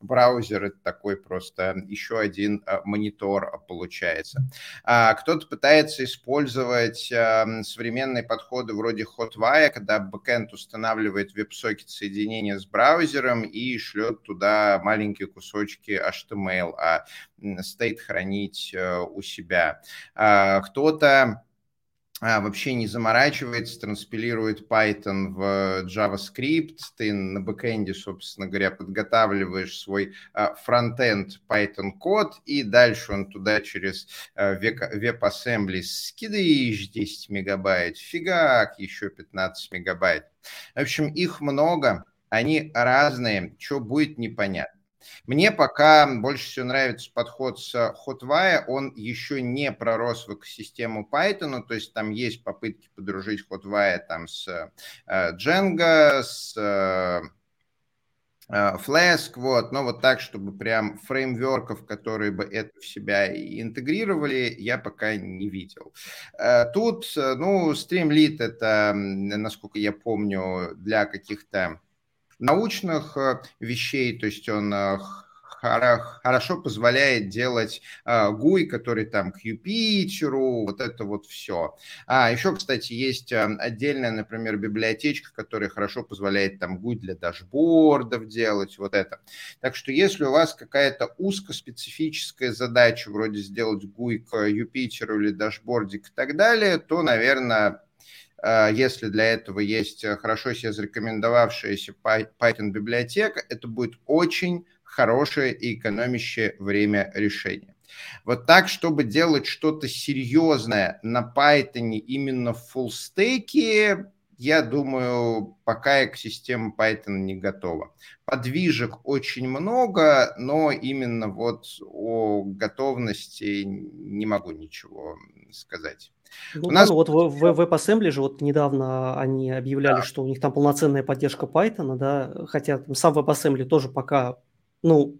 Браузер — это такой просто еще один монитор получается. Кто-то пытается использовать современные подходы вроде Hotwire, когда бэкэнд устанавливает веб-сокет соединение с браузером и шлет туда маленькие кусочки HTML, а стейт хранить у себя. Кто-то вообще не заморачивается, транспилирует Python в JavaScript, ты на бэкэнде, собственно говоря, подготавливаешь свой фронтенд Python код, и дальше он туда через WebAssembly скидаешь 10 мегабайт, фигак, еще 15 мегабайт. В общем, их много, они разные, что будет непонятно. Мне пока больше всего нравится подход с Hotwire, он еще не пророс в экосистему Python, то есть там есть попытки подружить Hotwire там с Django, с Flask, вот, но вот так, чтобы прям фреймворков, которые бы это в себя интегрировали, я пока не видел. Тут, ну, Streamlit это, насколько я помню, для каких-то научных вещей, то есть он хорошо позволяет делать GUI, который там к Юпитеру, вот это вот все. А еще, кстати, есть отдельная, например, библиотечка, которая хорошо позволяет там GUI для дашбордов делать, вот это. Так что если у вас какая-то узкоспецифическая задача, вроде сделать GUI к Юпитеру или дашбордик и так далее, то, наверное... Если для этого есть хорошо себе зарекомендовавшаяся Python-библиотека, это будет очень хорошее и экономящее время решение. Вот так, чтобы делать что-то серьезное на Python именно в фуллстеке, я думаю, пока экосистема Python не готова. Подвижек очень много, но именно вот о готовности не могу ничего сказать. Ну, у нас... ну, вот в WebAssembly же вот недавно они объявляли, да, что у них там полноценная поддержка Python, да, хотя там сам WebAssembly тоже пока, ну,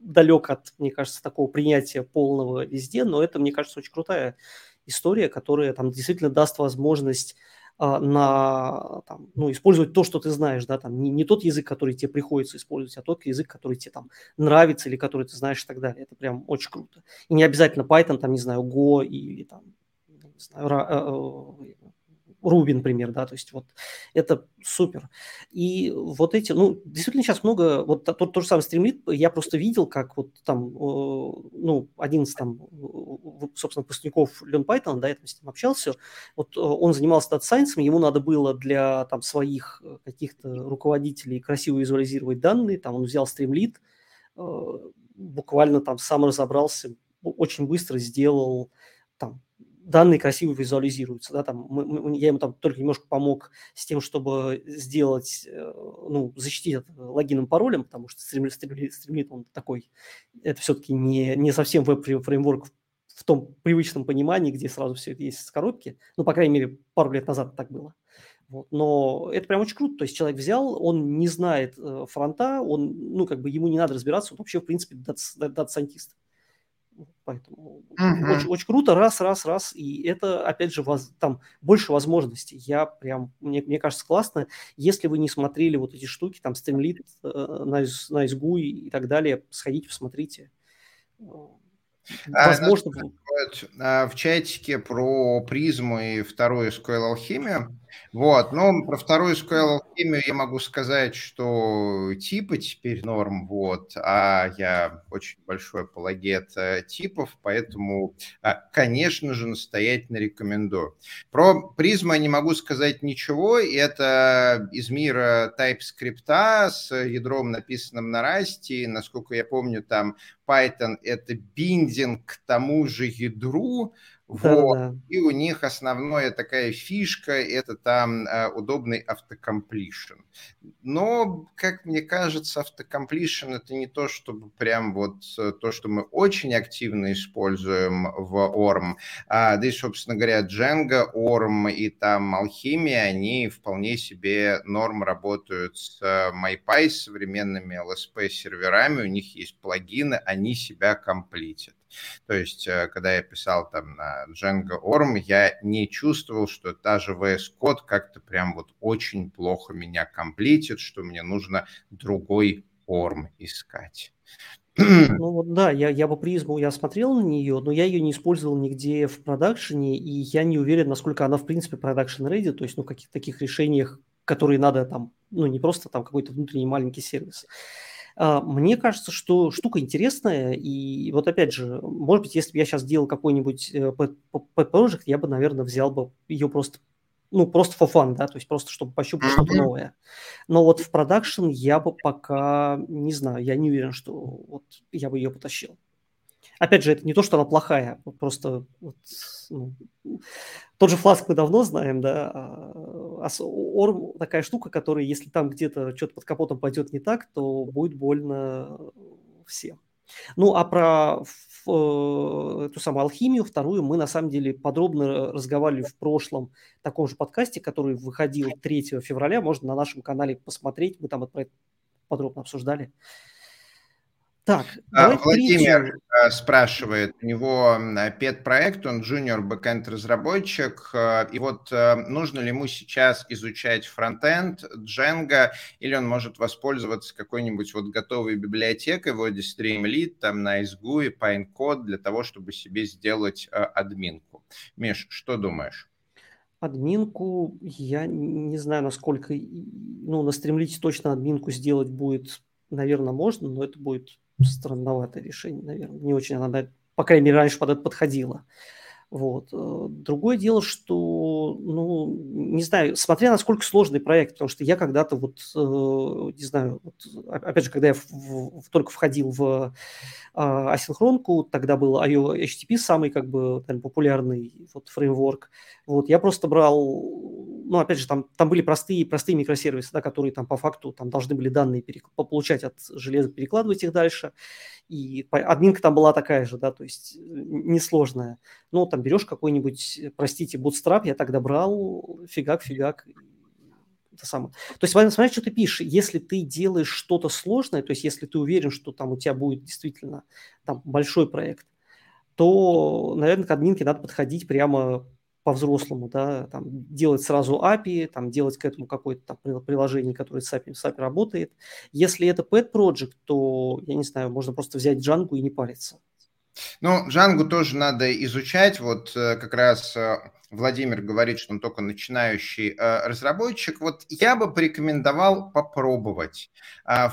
далек от, мне кажется, такого принятия полного везде, но это, мне кажется, очень крутая история, которая там действительно даст возможность на, там, ну, использовать то, что ты знаешь, да, там, не тот язык, который тебе приходится использовать, а тот язык, который тебе там нравится или который ты знаешь и так далее. Это прям очень круто. И не обязательно Python, там, не знаю, Go или там Ruby, например, да, то есть вот это супер. И вот эти, ну, действительно сейчас много, вот тот же самый Streamlit, я просто видел, как вот там, ну, один из там, собственно, выпускников LearnPython, да, я там с ним общался, вот он занимался Data Science, ему надо было для там своих каких-то руководителей красиво визуализировать данные, там он взял Streamlit, буквально там сам разобрался, очень быстро сделал там, данные красиво визуализируются, да, там, я ему там только немножко помог с тем, чтобы сделать, ну, защитить это логином, паролем, потому что Streamlit, он такой, это все-таки не совсем веб-фреймворк в том привычном понимании, где сразу все это есть с коробки, ну, по крайней мере, пару лет назад так было. Вот. Но это прям очень круто, то есть человек взял, он не знает фронта, он, ну, как бы ему не надо разбираться, он вообще, в принципе, дата-сайентист. Поэтому очень, очень круто, раз, и это, опять же, там больше возможностей. Я прям, мне кажется, классно. Если вы не смотрели вот эти штуки, там, Streamlit, NiceGUI и так далее, сходите, посмотрите. Возможно, в чатике про Prisma и вторую SQL Alchemy Вот, ну, про вторую SQL Alchemy я могу сказать, что типы теперь норм, вот, а я очень большой апологет типов, поэтому, конечно же, настоятельно рекомендую. Про Prisma не могу сказать ничего, это из мира TypeScript с ядром, написанным на Rust, насколько я помню, там Python — это биндинг к тому же ядру. Вот. Да. И у них основная такая фишка – это там удобный автокомплишн. Но, как мне кажется, автокомплишн – это не то, чтобы прям вот то, что мы очень активно используем в ORM. Да и, собственно говоря, Django, ORM и там Alchemy, они вполне себе норм работают с MyPy, с современными LSP-серверами. У них есть плагины, они себя комплитят. То есть, когда я писал там на Django ORM, я не чувствовал, что та же VS Code как-то прям вот очень плохо меня комплитит, что мне нужно другой ORM искать. Ну вот да, я по Prisma, я смотрел на нее, но я ее не использовал нигде в продакшене, и я не уверен, насколько она в принципе продакшн-рейди, то есть, ну, в каких-то таких решениях, которые надо там, ну, не просто там какой-то внутренний маленький сервис. Мне кажется, что штука интересная, и вот опять же, может быть, если бы я сейчас делал какой-нибудь pet-project, я бы, наверное, взял бы ее просто, ну, просто for fun, да, то есть просто, чтобы пощупать что-то новое. Но вот в продакшн я бы пока, не знаю, я не уверен, что вот я бы ее потащил. Опять же, это не то, что она плохая, просто вот, ну, тот же Flask мы давно знаем, да, а ORM такая штука, которая, если там где-то что-то под капотом пойдет не так, то будет больно всем. Ну, а про ту самую алхимию вторую мы, на самом деле, подробно разговаривали в прошлом таком же подкасте, который выходил 3 февраля, можно на нашем канале посмотреть, мы там это подробно обсуждали. Так, Владимир спрашивает, у него пет-проект, он junior backend разработчик, и вот нужно ли ему сейчас изучать фронтенд, Django, или он может воспользоваться какой-нибудь вот готовой библиотекой, вроде Streamlit, там NiceGUI, PineCone, для того, чтобы себе сделать админку. Миш, что думаешь? Админку, я не знаю, насколько, ну, на Streamlit точно админку сделать будет, наверное, можно, но это будет странноватое решение, наверное. Не очень она, по крайней мере, раньше под это подходила. Вот. Другое дело, что, ну, не знаю, смотря насколько сложный проект, потому что я когда-то вот, не знаю, вот, опять же, когда я только входил в асинхронку, тогда был IO-HTTP самый, как бы, наверное, популярный вот, фреймворк. Вот, я просто брал... Ну, опять же, там были простые микросервисы, да, которые там по факту там должны были данные получать от железа, перекладывать их дальше. И админка там была такая же, да, то есть несложная. Но там берешь какой-нибудь, простите, Bootstrap, я тогда брал, фигак, это самое. То есть смотри, что ты пишешь. Если ты делаешь что-то сложное, то есть если ты уверен, что там у тебя будет действительно там большой проект, то, наверное, к админке надо подходить прямо... по-взрослому, да, там, делать сразу API, там, делать к этому какое-то там приложение, которое с API работает. Если это pet project, то, я не знаю, можно просто взять Django и не париться. Ну, Django тоже надо изучать. Вот как раз Владимир говорит, что он только начинающий разработчик. Вот я бы порекомендовал попробовать.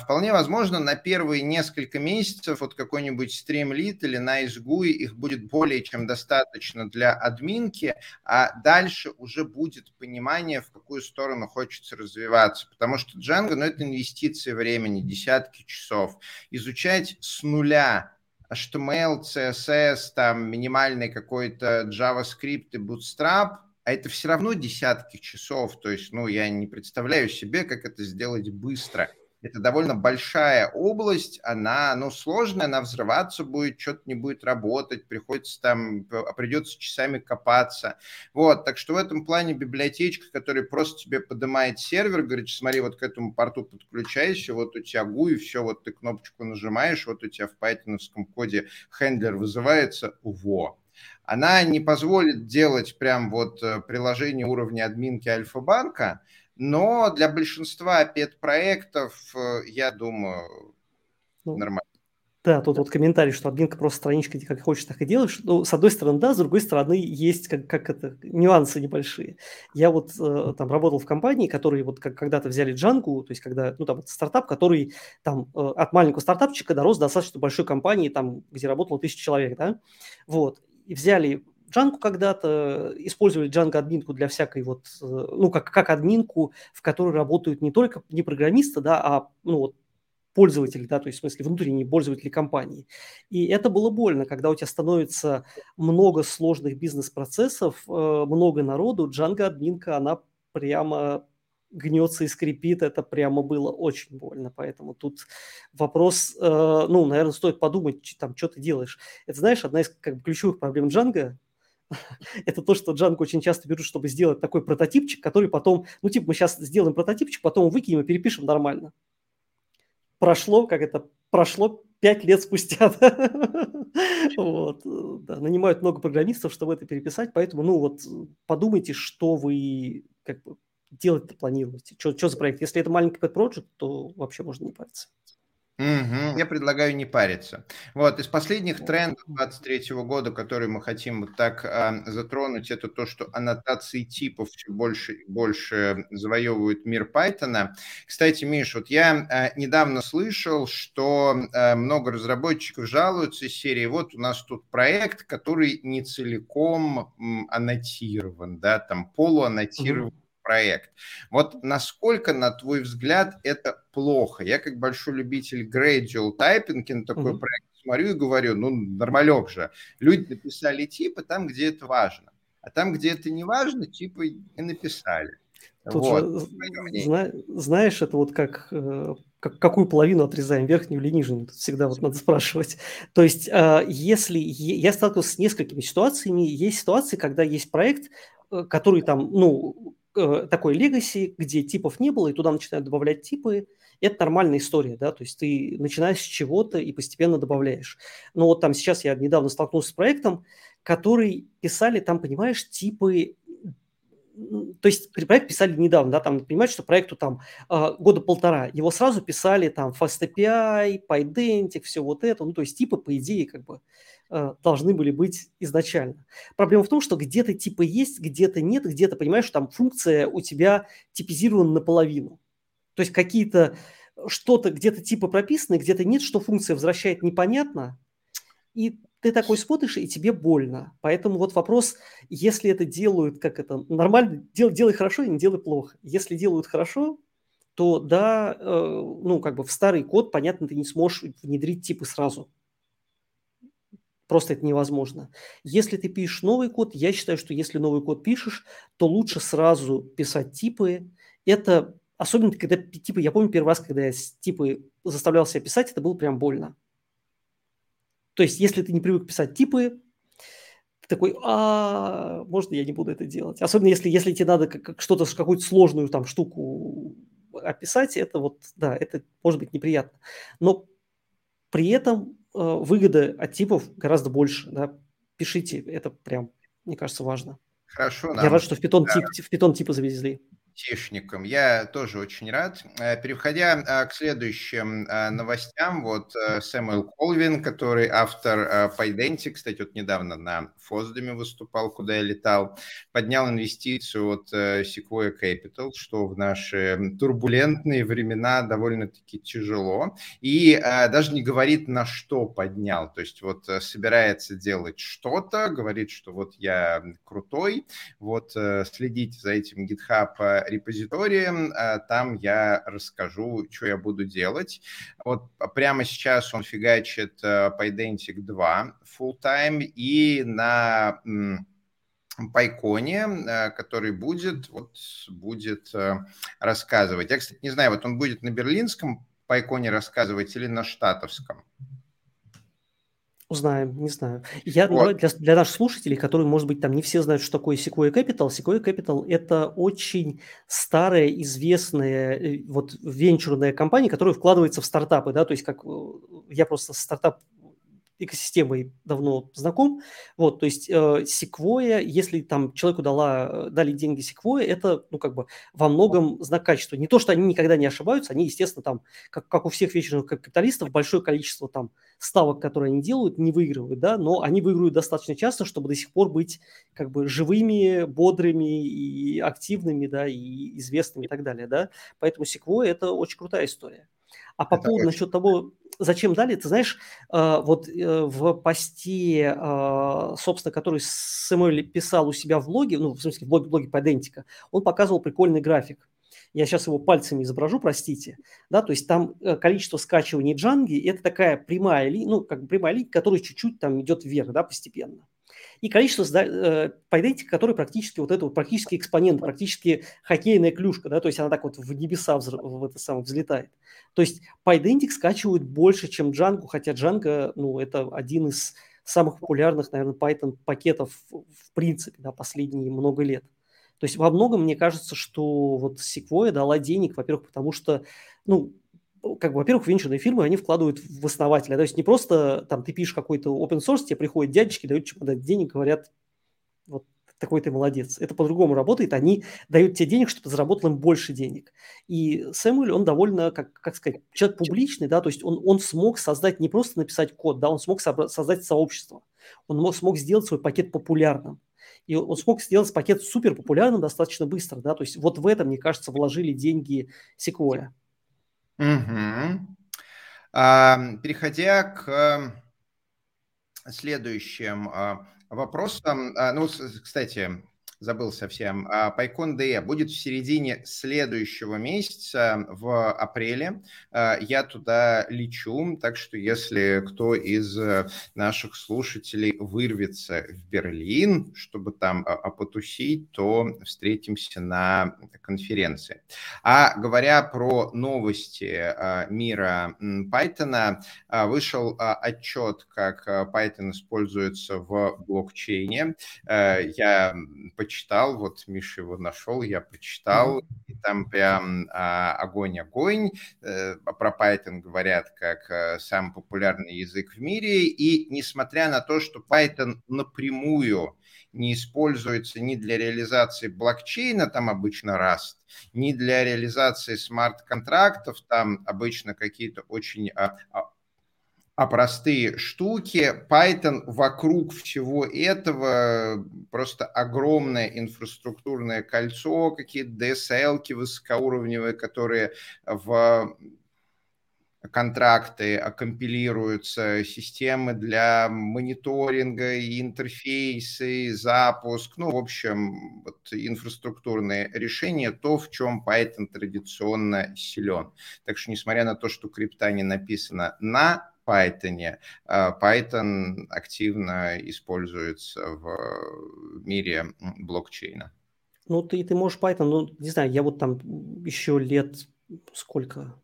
Вполне возможно, на первые несколько месяцев вот какой-нибудь Streamlit или NiceGUI их будет более чем достаточно для админки, а дальше уже будет понимание, в какую сторону хочется развиваться. Потому что Django, ну, это инвестиции времени, десятки часов. Изучать с нуля HTML, CSS, там минимальный какой-то JavaScript и Bootstrap, а это все равно десятки часов, то есть, ну, я не представляю себе, как это сделать быстро. Это довольно большая область, она, ну, сложная, она взрываться будет, что-то не будет работать, придется часами копаться. Вот, так что в этом плане библиотечка, которая просто тебе поднимает сервер, говорит, смотри, вот к этому порту подключайся, вот у тебя GUI, все, вот ты кнопочку нажимаешь, вот у тебя в пайтоновском коде хендлер вызывается, во. Она не позволит делать прям вот приложение уровня админки Альфа-банка, но для большинства пет-проектов, я думаю, ну, нормально. Да, тут вот комментарий, что админка просто страничка как хочешь, так и делаешь. Ну, с одной стороны, да, с другой стороны, есть нюансы небольшие. Я вот там работал в компании, которые вот когда-то взяли Django, то есть когда, ну, там, стартап, который там от маленького стартапчика дорос до достаточно большой компании, там, где работало 1000 человек, да, вот, и взяли Django когда-то, использовали Django-админку для всякой вот, ну, как админку, в которой работают не только не программисты, да, а, ну, вот, пользователи, да, то есть в смысле внутренние пользователи компании. И это было больно, когда у тебя становится много сложных бизнес-процессов, много народу, Django-админка, она прямо гнется и скрипит, это прямо было очень больно. Поэтому тут вопрос, ну, наверное, стоит подумать, там, что ты делаешь. Это, знаешь, одна из ключевых проблем Django – это то, что Django очень часто берут, чтобы сделать такой прототипчик, который потом, ну, типа, мы сейчас сделаем прототипчик, потом выкинем и перепишем нормально. Прошло 5 лет спустя. Вот. Да, нанимают много программистов, чтобы это переписать, поэтому, ну, вот подумайте, что вы как бы делать-то планируете, что за проект. Если это маленький pet-project, то вообще можно не париться. Угу. Я предлагаю не париться. Вот, из последних трендов 2023 года, которые мы хотим вот так затронуть, это то, что аннотации типов все больше и больше завоевывают мир Python. Кстати, Миш, вот я недавно слышал, что много разработчиков жалуются из серии, вот у нас тут проект, который не целиком аннотирован, да, там полуаннотирован. Проект. Вот насколько, на твой взгляд, это плохо? Я как большой любитель gradual typing на такой проект смотрю и говорю, ну, нормалек же. Люди написали типы там, где это важно. А там, где это не важно, типы не написали. Тут вот, же, знаешь, это вот какую половину отрезаем, верхнюю или нижнюю, тут всегда вот надо спрашивать. То есть если я сталкивался с несколькими ситуациями, есть ситуации, когда есть проект, который там, ну, такой легаси, где типов не было, и туда начинают добавлять типы, это нормальная история, да, то есть ты начинаешь с чего-то и постепенно добавляешь. Но вот там сейчас я недавно столкнулся с проектом, который писали, там, понимаешь, типы, то есть проект писали недавно, да, там, понимаешь, что проекту там года 1.5, его сразу писали там Fast API, Pydantic, все вот это, ну, то есть типы, по идее, как бы, должны были быть изначально. Проблема в том, что где-то типы есть, где-то нет, где-то, понимаешь, там функция у тебя типизирована наполовину. То есть какие-то, что-то, где-то типы прописаны, где-то нет, что функция возвращает непонятно, и ты такой смотришь, и тебе больно. Поэтому вот вопрос, если это делают, как это, нормально, делай хорошо и не делай плохо. Если делают хорошо, то да, ну, как бы в старый код, понятно, ты не сможешь внедрить типы сразу. Просто это невозможно. Если ты пишешь новый код, я считаю, что если новый код пишешь, то лучше сразу писать типы. Это, особенно когда типы, я помню первый раз, когда я типы заставлял себя писать, это было прям больно. То есть, если ты не привык писать типы, ты такой, можно я не буду это делать? Особенно если тебе надо что-то, какую-то сложную там штуку описать, это вот, да, это может быть неприятно. Но при этом выгода от типов гораздо больше. Да? Пишите, это прям, мне кажется, важно. Хорошо. Я рад, что в Python, в Python типы завезли. Тишником. Я тоже очень рад. Переходя к следующим новостям, вот Сэмюэл Колвин, который автор Pydantic, кстати, вот недавно на Фоздаме выступал, куда я летал, поднял инвестицию от Sequoia Capital, что в наши турбулентные времена довольно-таки тяжело, и даже не говорит, на что поднял, то есть вот собирается делать что-то, говорит, что вот я крутой, вот следите за этим GitHub репозиторием, там я расскажу, что я буду делать. Вот прямо сейчас он фигачит Pydantic 2 full-time и на PyCone, который будет рассказывать. Я, кстати, не знаю, вот он будет на берлинском PyCone рассказывать или на штатовском? Узнаем, не знаю. Я, вот. Для наших слушателей, которые, может быть, там не все знают, что такое Sequoia Capital. Sequoia Capital – это очень старая, известная вот венчурная компания, которая вкладывается в стартапы, да, то есть как я просто стартап экосистемой давно знаком. Вот, то есть Sequoia, если там человеку дали деньги Sequoia, это, ну, как бы во многом знак качества. Не то, что они никогда не ошибаются, они, естественно, там, как у всех вечных капиталистов, большое количество там ставок, которые они делают, не выигрывают, да, но они выигрывают достаточно часто, чтобы до сих пор быть как бы живыми, бодрыми и активными, да, и известными и так далее, да. Поэтому Sequoia – это очень крутая история. А по поводу насчет того, зачем дали, ты знаешь, вот в посте, собственно, который Сэмюэль писал у себя в блоге, ну, в смысле, в блоге Pydantic, он показывал прикольный график. Я сейчас его пальцами изображу, простите. Да, то есть там количество скачиваний Django, это такая прямая линия, ну, как бы прямая линия, которая чуть-чуть там идет вверх, да, постепенно. И количество Pydantic, который практически вот это вот, практически экспонент, практически хоккейная клюшка, да, то есть она так вот в небеса взлетает. То есть Pydantic скачивают больше, чем Django, хотя Django, ну, это один из самых популярных, наверное, Python пакетов в принципе, да, последние много лет. То есть во многом мне кажется, что вот Sequoia дала денег, во-первых, потому что, ну, как бы, во-первых, венчурные фирмы, они вкладывают в основателя. То есть не просто там ты пишешь какой-то open source, тебе приходят дядечки, дают чемодан денег, говорят, вот такой ты молодец. Это по-другому работает. Они дают тебе денег, чтобы ты заработал им больше денег. И Сэмюэль, он довольно, как сказать, человек публичный, да, то есть он смог создать, не просто написать код, да, он смог создать сообщество. Он смог сделать свой пакет популярным. И он смог сделать пакет супер популярным достаточно быстро, да, то есть вот в этом, мне кажется, вложили деньги Sequoia. Угу. Переходя к следующим вопросам, ну, кстати, забыл совсем, PyCon.de будет в середине следующего месяца, в апреле, я туда лечу, так что если кто из наших слушателей вырвется в Берлин, чтобы там потусить, то встретимся на конференции. А говоря про новости мира Python, вышел отчет, как Python используется в блокчейне. Я почитал, вот Миша его нашел, я почитал, и там прям огонь-огонь, про Python говорят как самый популярный язык в мире, и несмотря на то, что Python напрямую не используется ни для реализации блокчейна, там обычно Rust, ни для реализации смарт-контрактов, там обычно какие-то очень... простые штуки. Python вокруг всего этого просто огромное инфраструктурное кольцо, какие-то DSL-ки высокоуровневые, которые в контракты компилируются, системы для мониторинга, и интерфейсы, и запуск, ну, в общем, вот инфраструктурные решения, то, в чем Python традиционно силен. Так что, несмотря на то, что крипта не написана на Python. Python активно используется в мире блокчейна. Ну, ты можешь Python, ну, не знаю, я вот там еще лет сколько,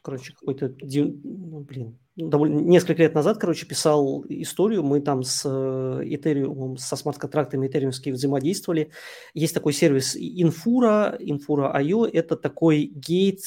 короче, какой-то, ну, блин, довольно несколько лет назад, короче, писал историю, мы там с Ethereum, со смарт-контрактами Ethereum-скими взаимодействовали. Есть такой сервис Infura.io, это такой гейт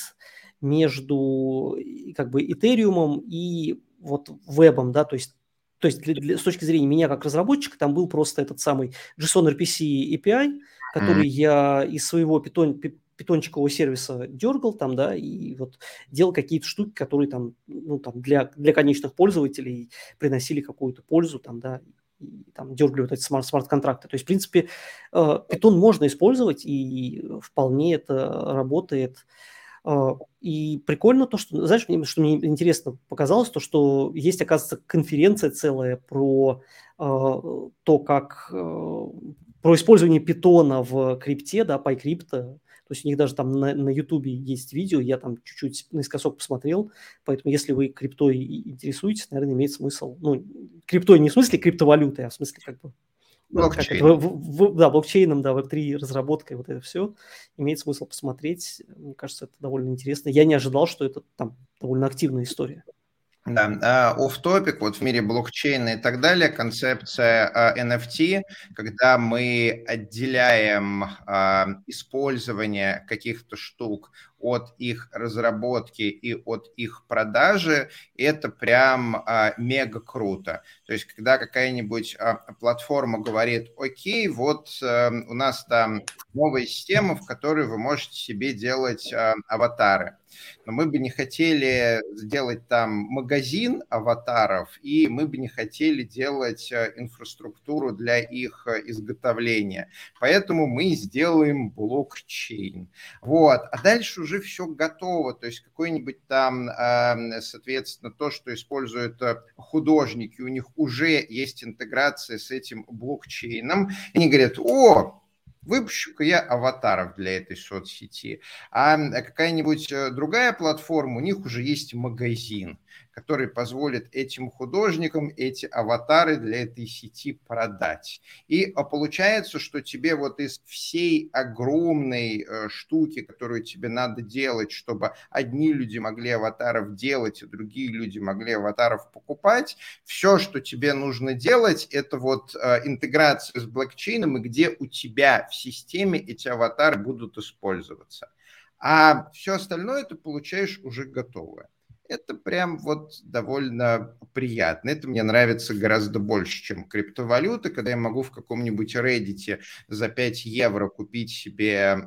между как бы Ethereum и вот вебом, да, то есть с точки зрения меня как разработчика там был просто этот самый JSON RPC API, который я из своего питончикового сервиса дергал там, да, и вот делал какие-то штуки, которые там, ну, там для конечных пользователей приносили какую-то пользу там, да, и там дергали вот эти смарт-контракты. То есть, в принципе, питон можно использовать, и вполне это работает. И прикольно то, что, знаешь, что мне интересно показалось, то, что есть, оказывается, конференция целая про то, как про использование питона в крипте, да, PyCrypto. То есть у них даже там на YouTube есть видео, я там чуть-чуть наискосок посмотрел, поэтому если вы криптой интересуетесь, наверное, имеет смысл. Ну, криптой не в смысле криптовалюты, а в смысле как бы... Блокчейн. Да, блокчейном, да, Web3 разработкой, вот это все. Имеет смысл посмотреть. Мне кажется, это довольно интересно. Я не ожидал, что это там довольно активная история. Да, офф-топик, вот в мире блокчейна и так далее, концепция NFT, когда мы отделяем использование каких-то штук от их разработки и от их продажи, это прям мега круто. То есть когда какая-нибудь платформа говорит: окей, вот у нас там новая система, в которой вы можете себе делать аватары. Но мы бы не хотели сделать там магазин аватаров, и мы бы не хотели делать инфраструктуру для их изготовления. Поэтому мы сделаем блокчейн. Вот. А дальше уже все готово. То есть какой-нибудь там, соответственно, то, что используют художники, у них уже есть интеграция с этим блокчейном. Они говорят: о, выпущу-ка я аватаров для этой соцсети. А какая-нибудь другая платформа, у них уже есть магазин, который позволит этим художникам эти аватары для этой сети продать. И получается, что тебе вот из всей огромной штуки, которую тебе надо делать, чтобы одни люди могли аватаров делать, а другие люди могли аватаров покупать, все, что тебе нужно делать, это вот интеграция с блокчейном, и где у тебя в системе эти аватары будут использоваться. А все остальное ты получаешь уже готовое. Это прям вот довольно приятно. Это мне нравится гораздо больше, чем криптовалюта, когда я могу в каком-нибудь Reddit за 5 евро купить себе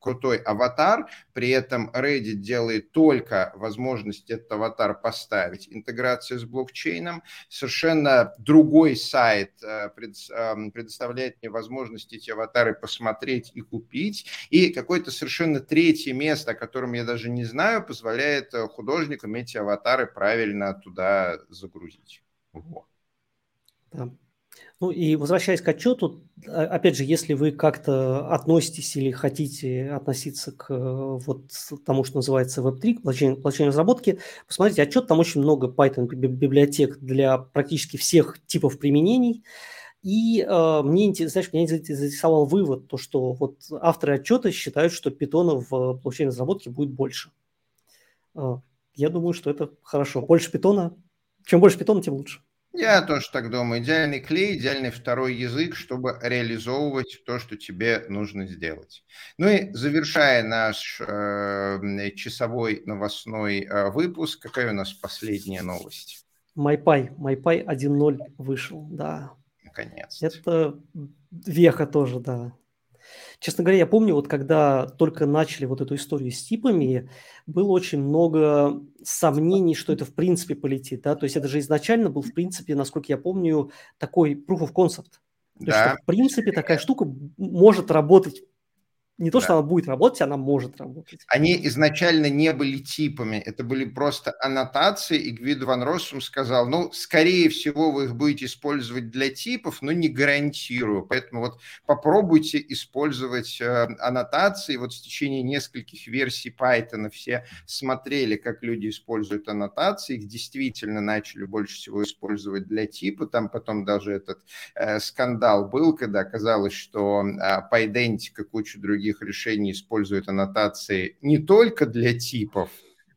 крутой аватар, при этом Reddit делает только возможность этот аватар поставить, интеграция с блокчейном, совершенно другой сайт предоставляет мне возможность эти аватары посмотреть и купить, и какое-то совершенно третье место, о котором я даже не знаю, позволяет художникам эти аватары правильно туда загрузить. Вот. Да. Ну и возвращаясь к отчету, опять же, если вы как-то относитесь или хотите относиться к вот тому, что называется Web3, блокчейн-разработке, посмотрите отчет, там очень много Python-библиотек для практически всех типов применений. И меня заинтересовал вывод, то, что вот авторы отчета считают, что Python в блокчейн-разработке будет больше. Я думаю, что это хорошо. Больше Python. Чем больше Python, тем лучше. Я тоже так думаю. Идеальный клей, идеальный второй язык, чтобы реализовывать то, что тебе нужно сделать. Ну и завершая наш часовой новостной выпуск, какая у нас последняя новость? MyPy 1.0 вышел, да. Наконец-то. Это веха тоже, да. Честно говоря, я помню, вот когда только начали вот эту историю с типами, было очень много сомнений, что это в принципе полетит. Да? То есть это же изначально был, в принципе, насколько я помню, такой proof of concept. То да. Есть, что, в принципе, такая штука может работать. Не то, да. Что она будет работать, она может работать. Они изначально не были типами. Это были просто аннотации, и Гвидо Ван Россум сказал: ну, скорее всего, вы их будете использовать для типов, но не гарантирую. Поэтому вот попробуйте использовать аннотации. Вот в течение нескольких версий Python все смотрели, как люди используют аннотации. Их действительно начали больше всего использовать для типа. Там потом даже этот скандал был, когда оказалось, что Pydantic и куча других решений используют аннотации не только для типов,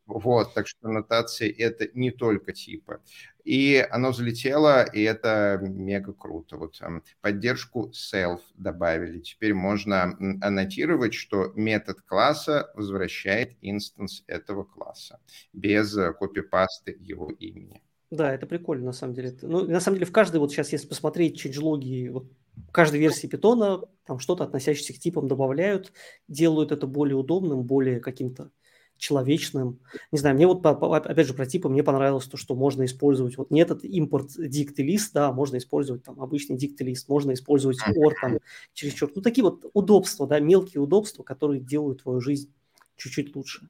вот, так что аннотации – это не только типы. И оно взлетело, и это мега круто. Вот поддержку self добавили. Теперь можно аннотировать, что метод класса возвращает инстанс этого класса без копипасты его имени. Да, это прикольно, на самом деле. Ну, на самом деле, в каждой, вот сейчас, если посмотреть чейндж-логи, вот, в каждой версии Python там что-то, относящееся к типам, добавляют, делают это более удобным, более каким-то человечным. Не знаю, мне вот, опять же, про типы мне понравилось то, что можно использовать вот не этот импорт dict и list, да, можно использовать там обычный dict и list, можно использовать or там чересчур. Ну, такие вот удобства, да, мелкие удобства, которые делают твою жизнь чуть-чуть лучше.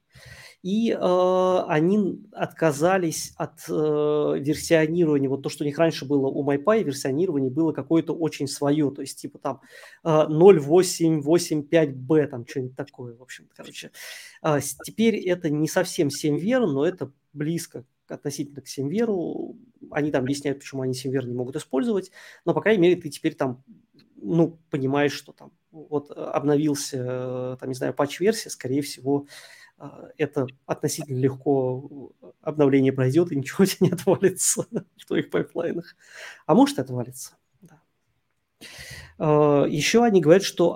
И они отказались от версионирования. Вот то, что у них раньше было у MyPy, версионирование было какое-то очень свое. То есть типа там 0.8.8.5b, там что-нибудь такое. В общем-то, короче. Теперь это не совсем Semver, но это близко относительно к Semver. Они там объясняют, почему они Semver не могут использовать. Но, по крайней мере, ты теперь там, ну, понимаешь, что там вот обновился, там, не знаю, патч-версия, скорее всего, это относительно легко обновление пройдет, и ничего у тебя не отвалится в твоих пайплайнах. А может, отвалится. Да. Еще они говорят, что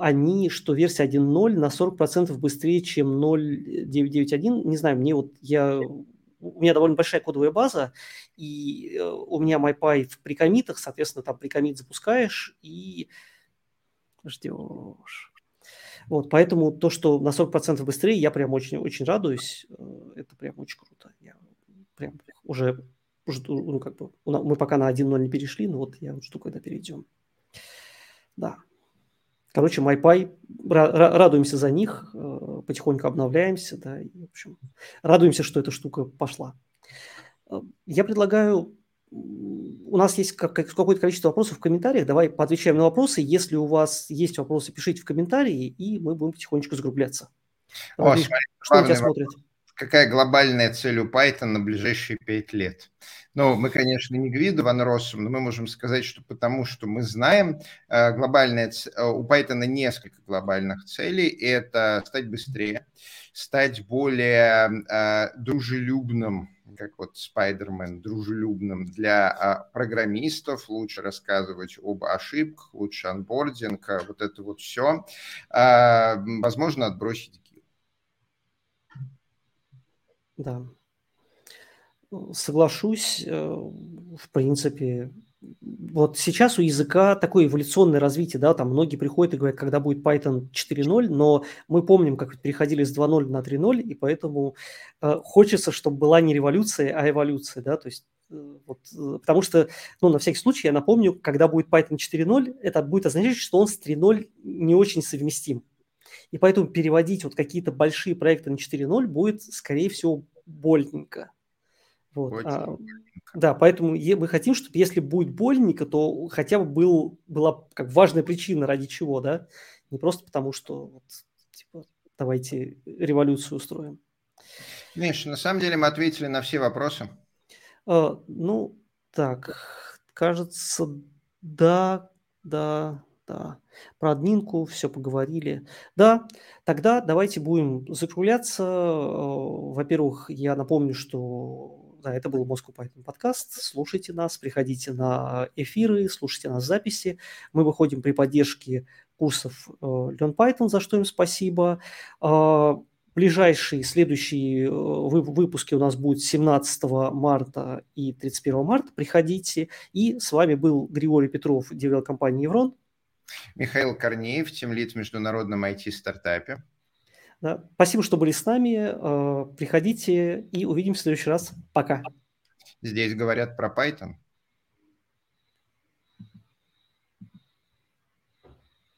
версия 1.0 на 40% быстрее, чем 0.991. Не знаю, у меня довольно большая кодовая база, и у меня MyPy в прикомитах, соответственно, там прикомит запускаешь и ждешь. Вот, поэтому то, что на 40% быстрее, я прям очень-очень радуюсь. Это прям очень круто. Я прям уже жду, мы пока на 1.0 не перешли, но вот я жду, когда перейдем. Да. Короче, MyPy, радуемся за них, потихоньку обновляемся, да, и, в общем, радуемся, что эта штука пошла. Я предлагаю, у нас есть какое-то количество вопросов в комментариях, давай поотвечаем на вопросы. Если у вас есть вопросы, пишите в комментарии, и мы будем потихонечку сгруппляться. Что тебя смотрят? Какая глобальная цель у Python на ближайшие 5 лет? Ну, мы, конечно, не Гвидо Ван Россум, но мы можем сказать, что потому что мы знаем, у Python несколько глобальных целей. Это стать быстрее, стать более дружелюбным, как вот Спайдермен, дружелюбным для программистов, лучше рассказывать об ошибках, лучше анбординг, вот это вот все. Возможно, отбросить. Да, соглашусь, в принципе, вот сейчас у языка такое эволюционное развитие, да, там многие приходят и говорят, когда будет Python 4.0, но мы помним, как переходили с 2.0 на 3.0, и поэтому хочется, чтобы была не революция, а эволюция, да, то есть, вот, потому что, на всякий случай, я напомню, когда будет Python 4.0, это будет означать, что он с 3.0 не очень совместим. И поэтому переводить вот какие-то большие проекты на 4.0 будет, скорее всего, больненько. Вот. Да, поэтому мы хотим, чтобы если будет больненько, то хотя бы была как важная причина, ради чего, да? Не просто потому, что давайте революцию устроим. Миша, на самом деле мы ответили на все вопросы. Кажется, да. Про админку все поговорили. Да, тогда давайте будем закругляться. Во-первых, я напомню, что это был Moscow Python подкаст. Слушайте нас, приходите на эфиры, слушайте нас записи. Мы выходим при поддержке курсов LearnPython, за что им спасибо. Ближайшие, следующие выпуски у нас будут 17 марта и 31 марта. Приходите. И с вами был Григорий Петров, директор компании Evron. Михаил Корнеев, тимлид в международном IT-стартапе. Да, спасибо, что были с нами. Приходите и увидимся в следующий раз. Пока. Здесь говорят про Python.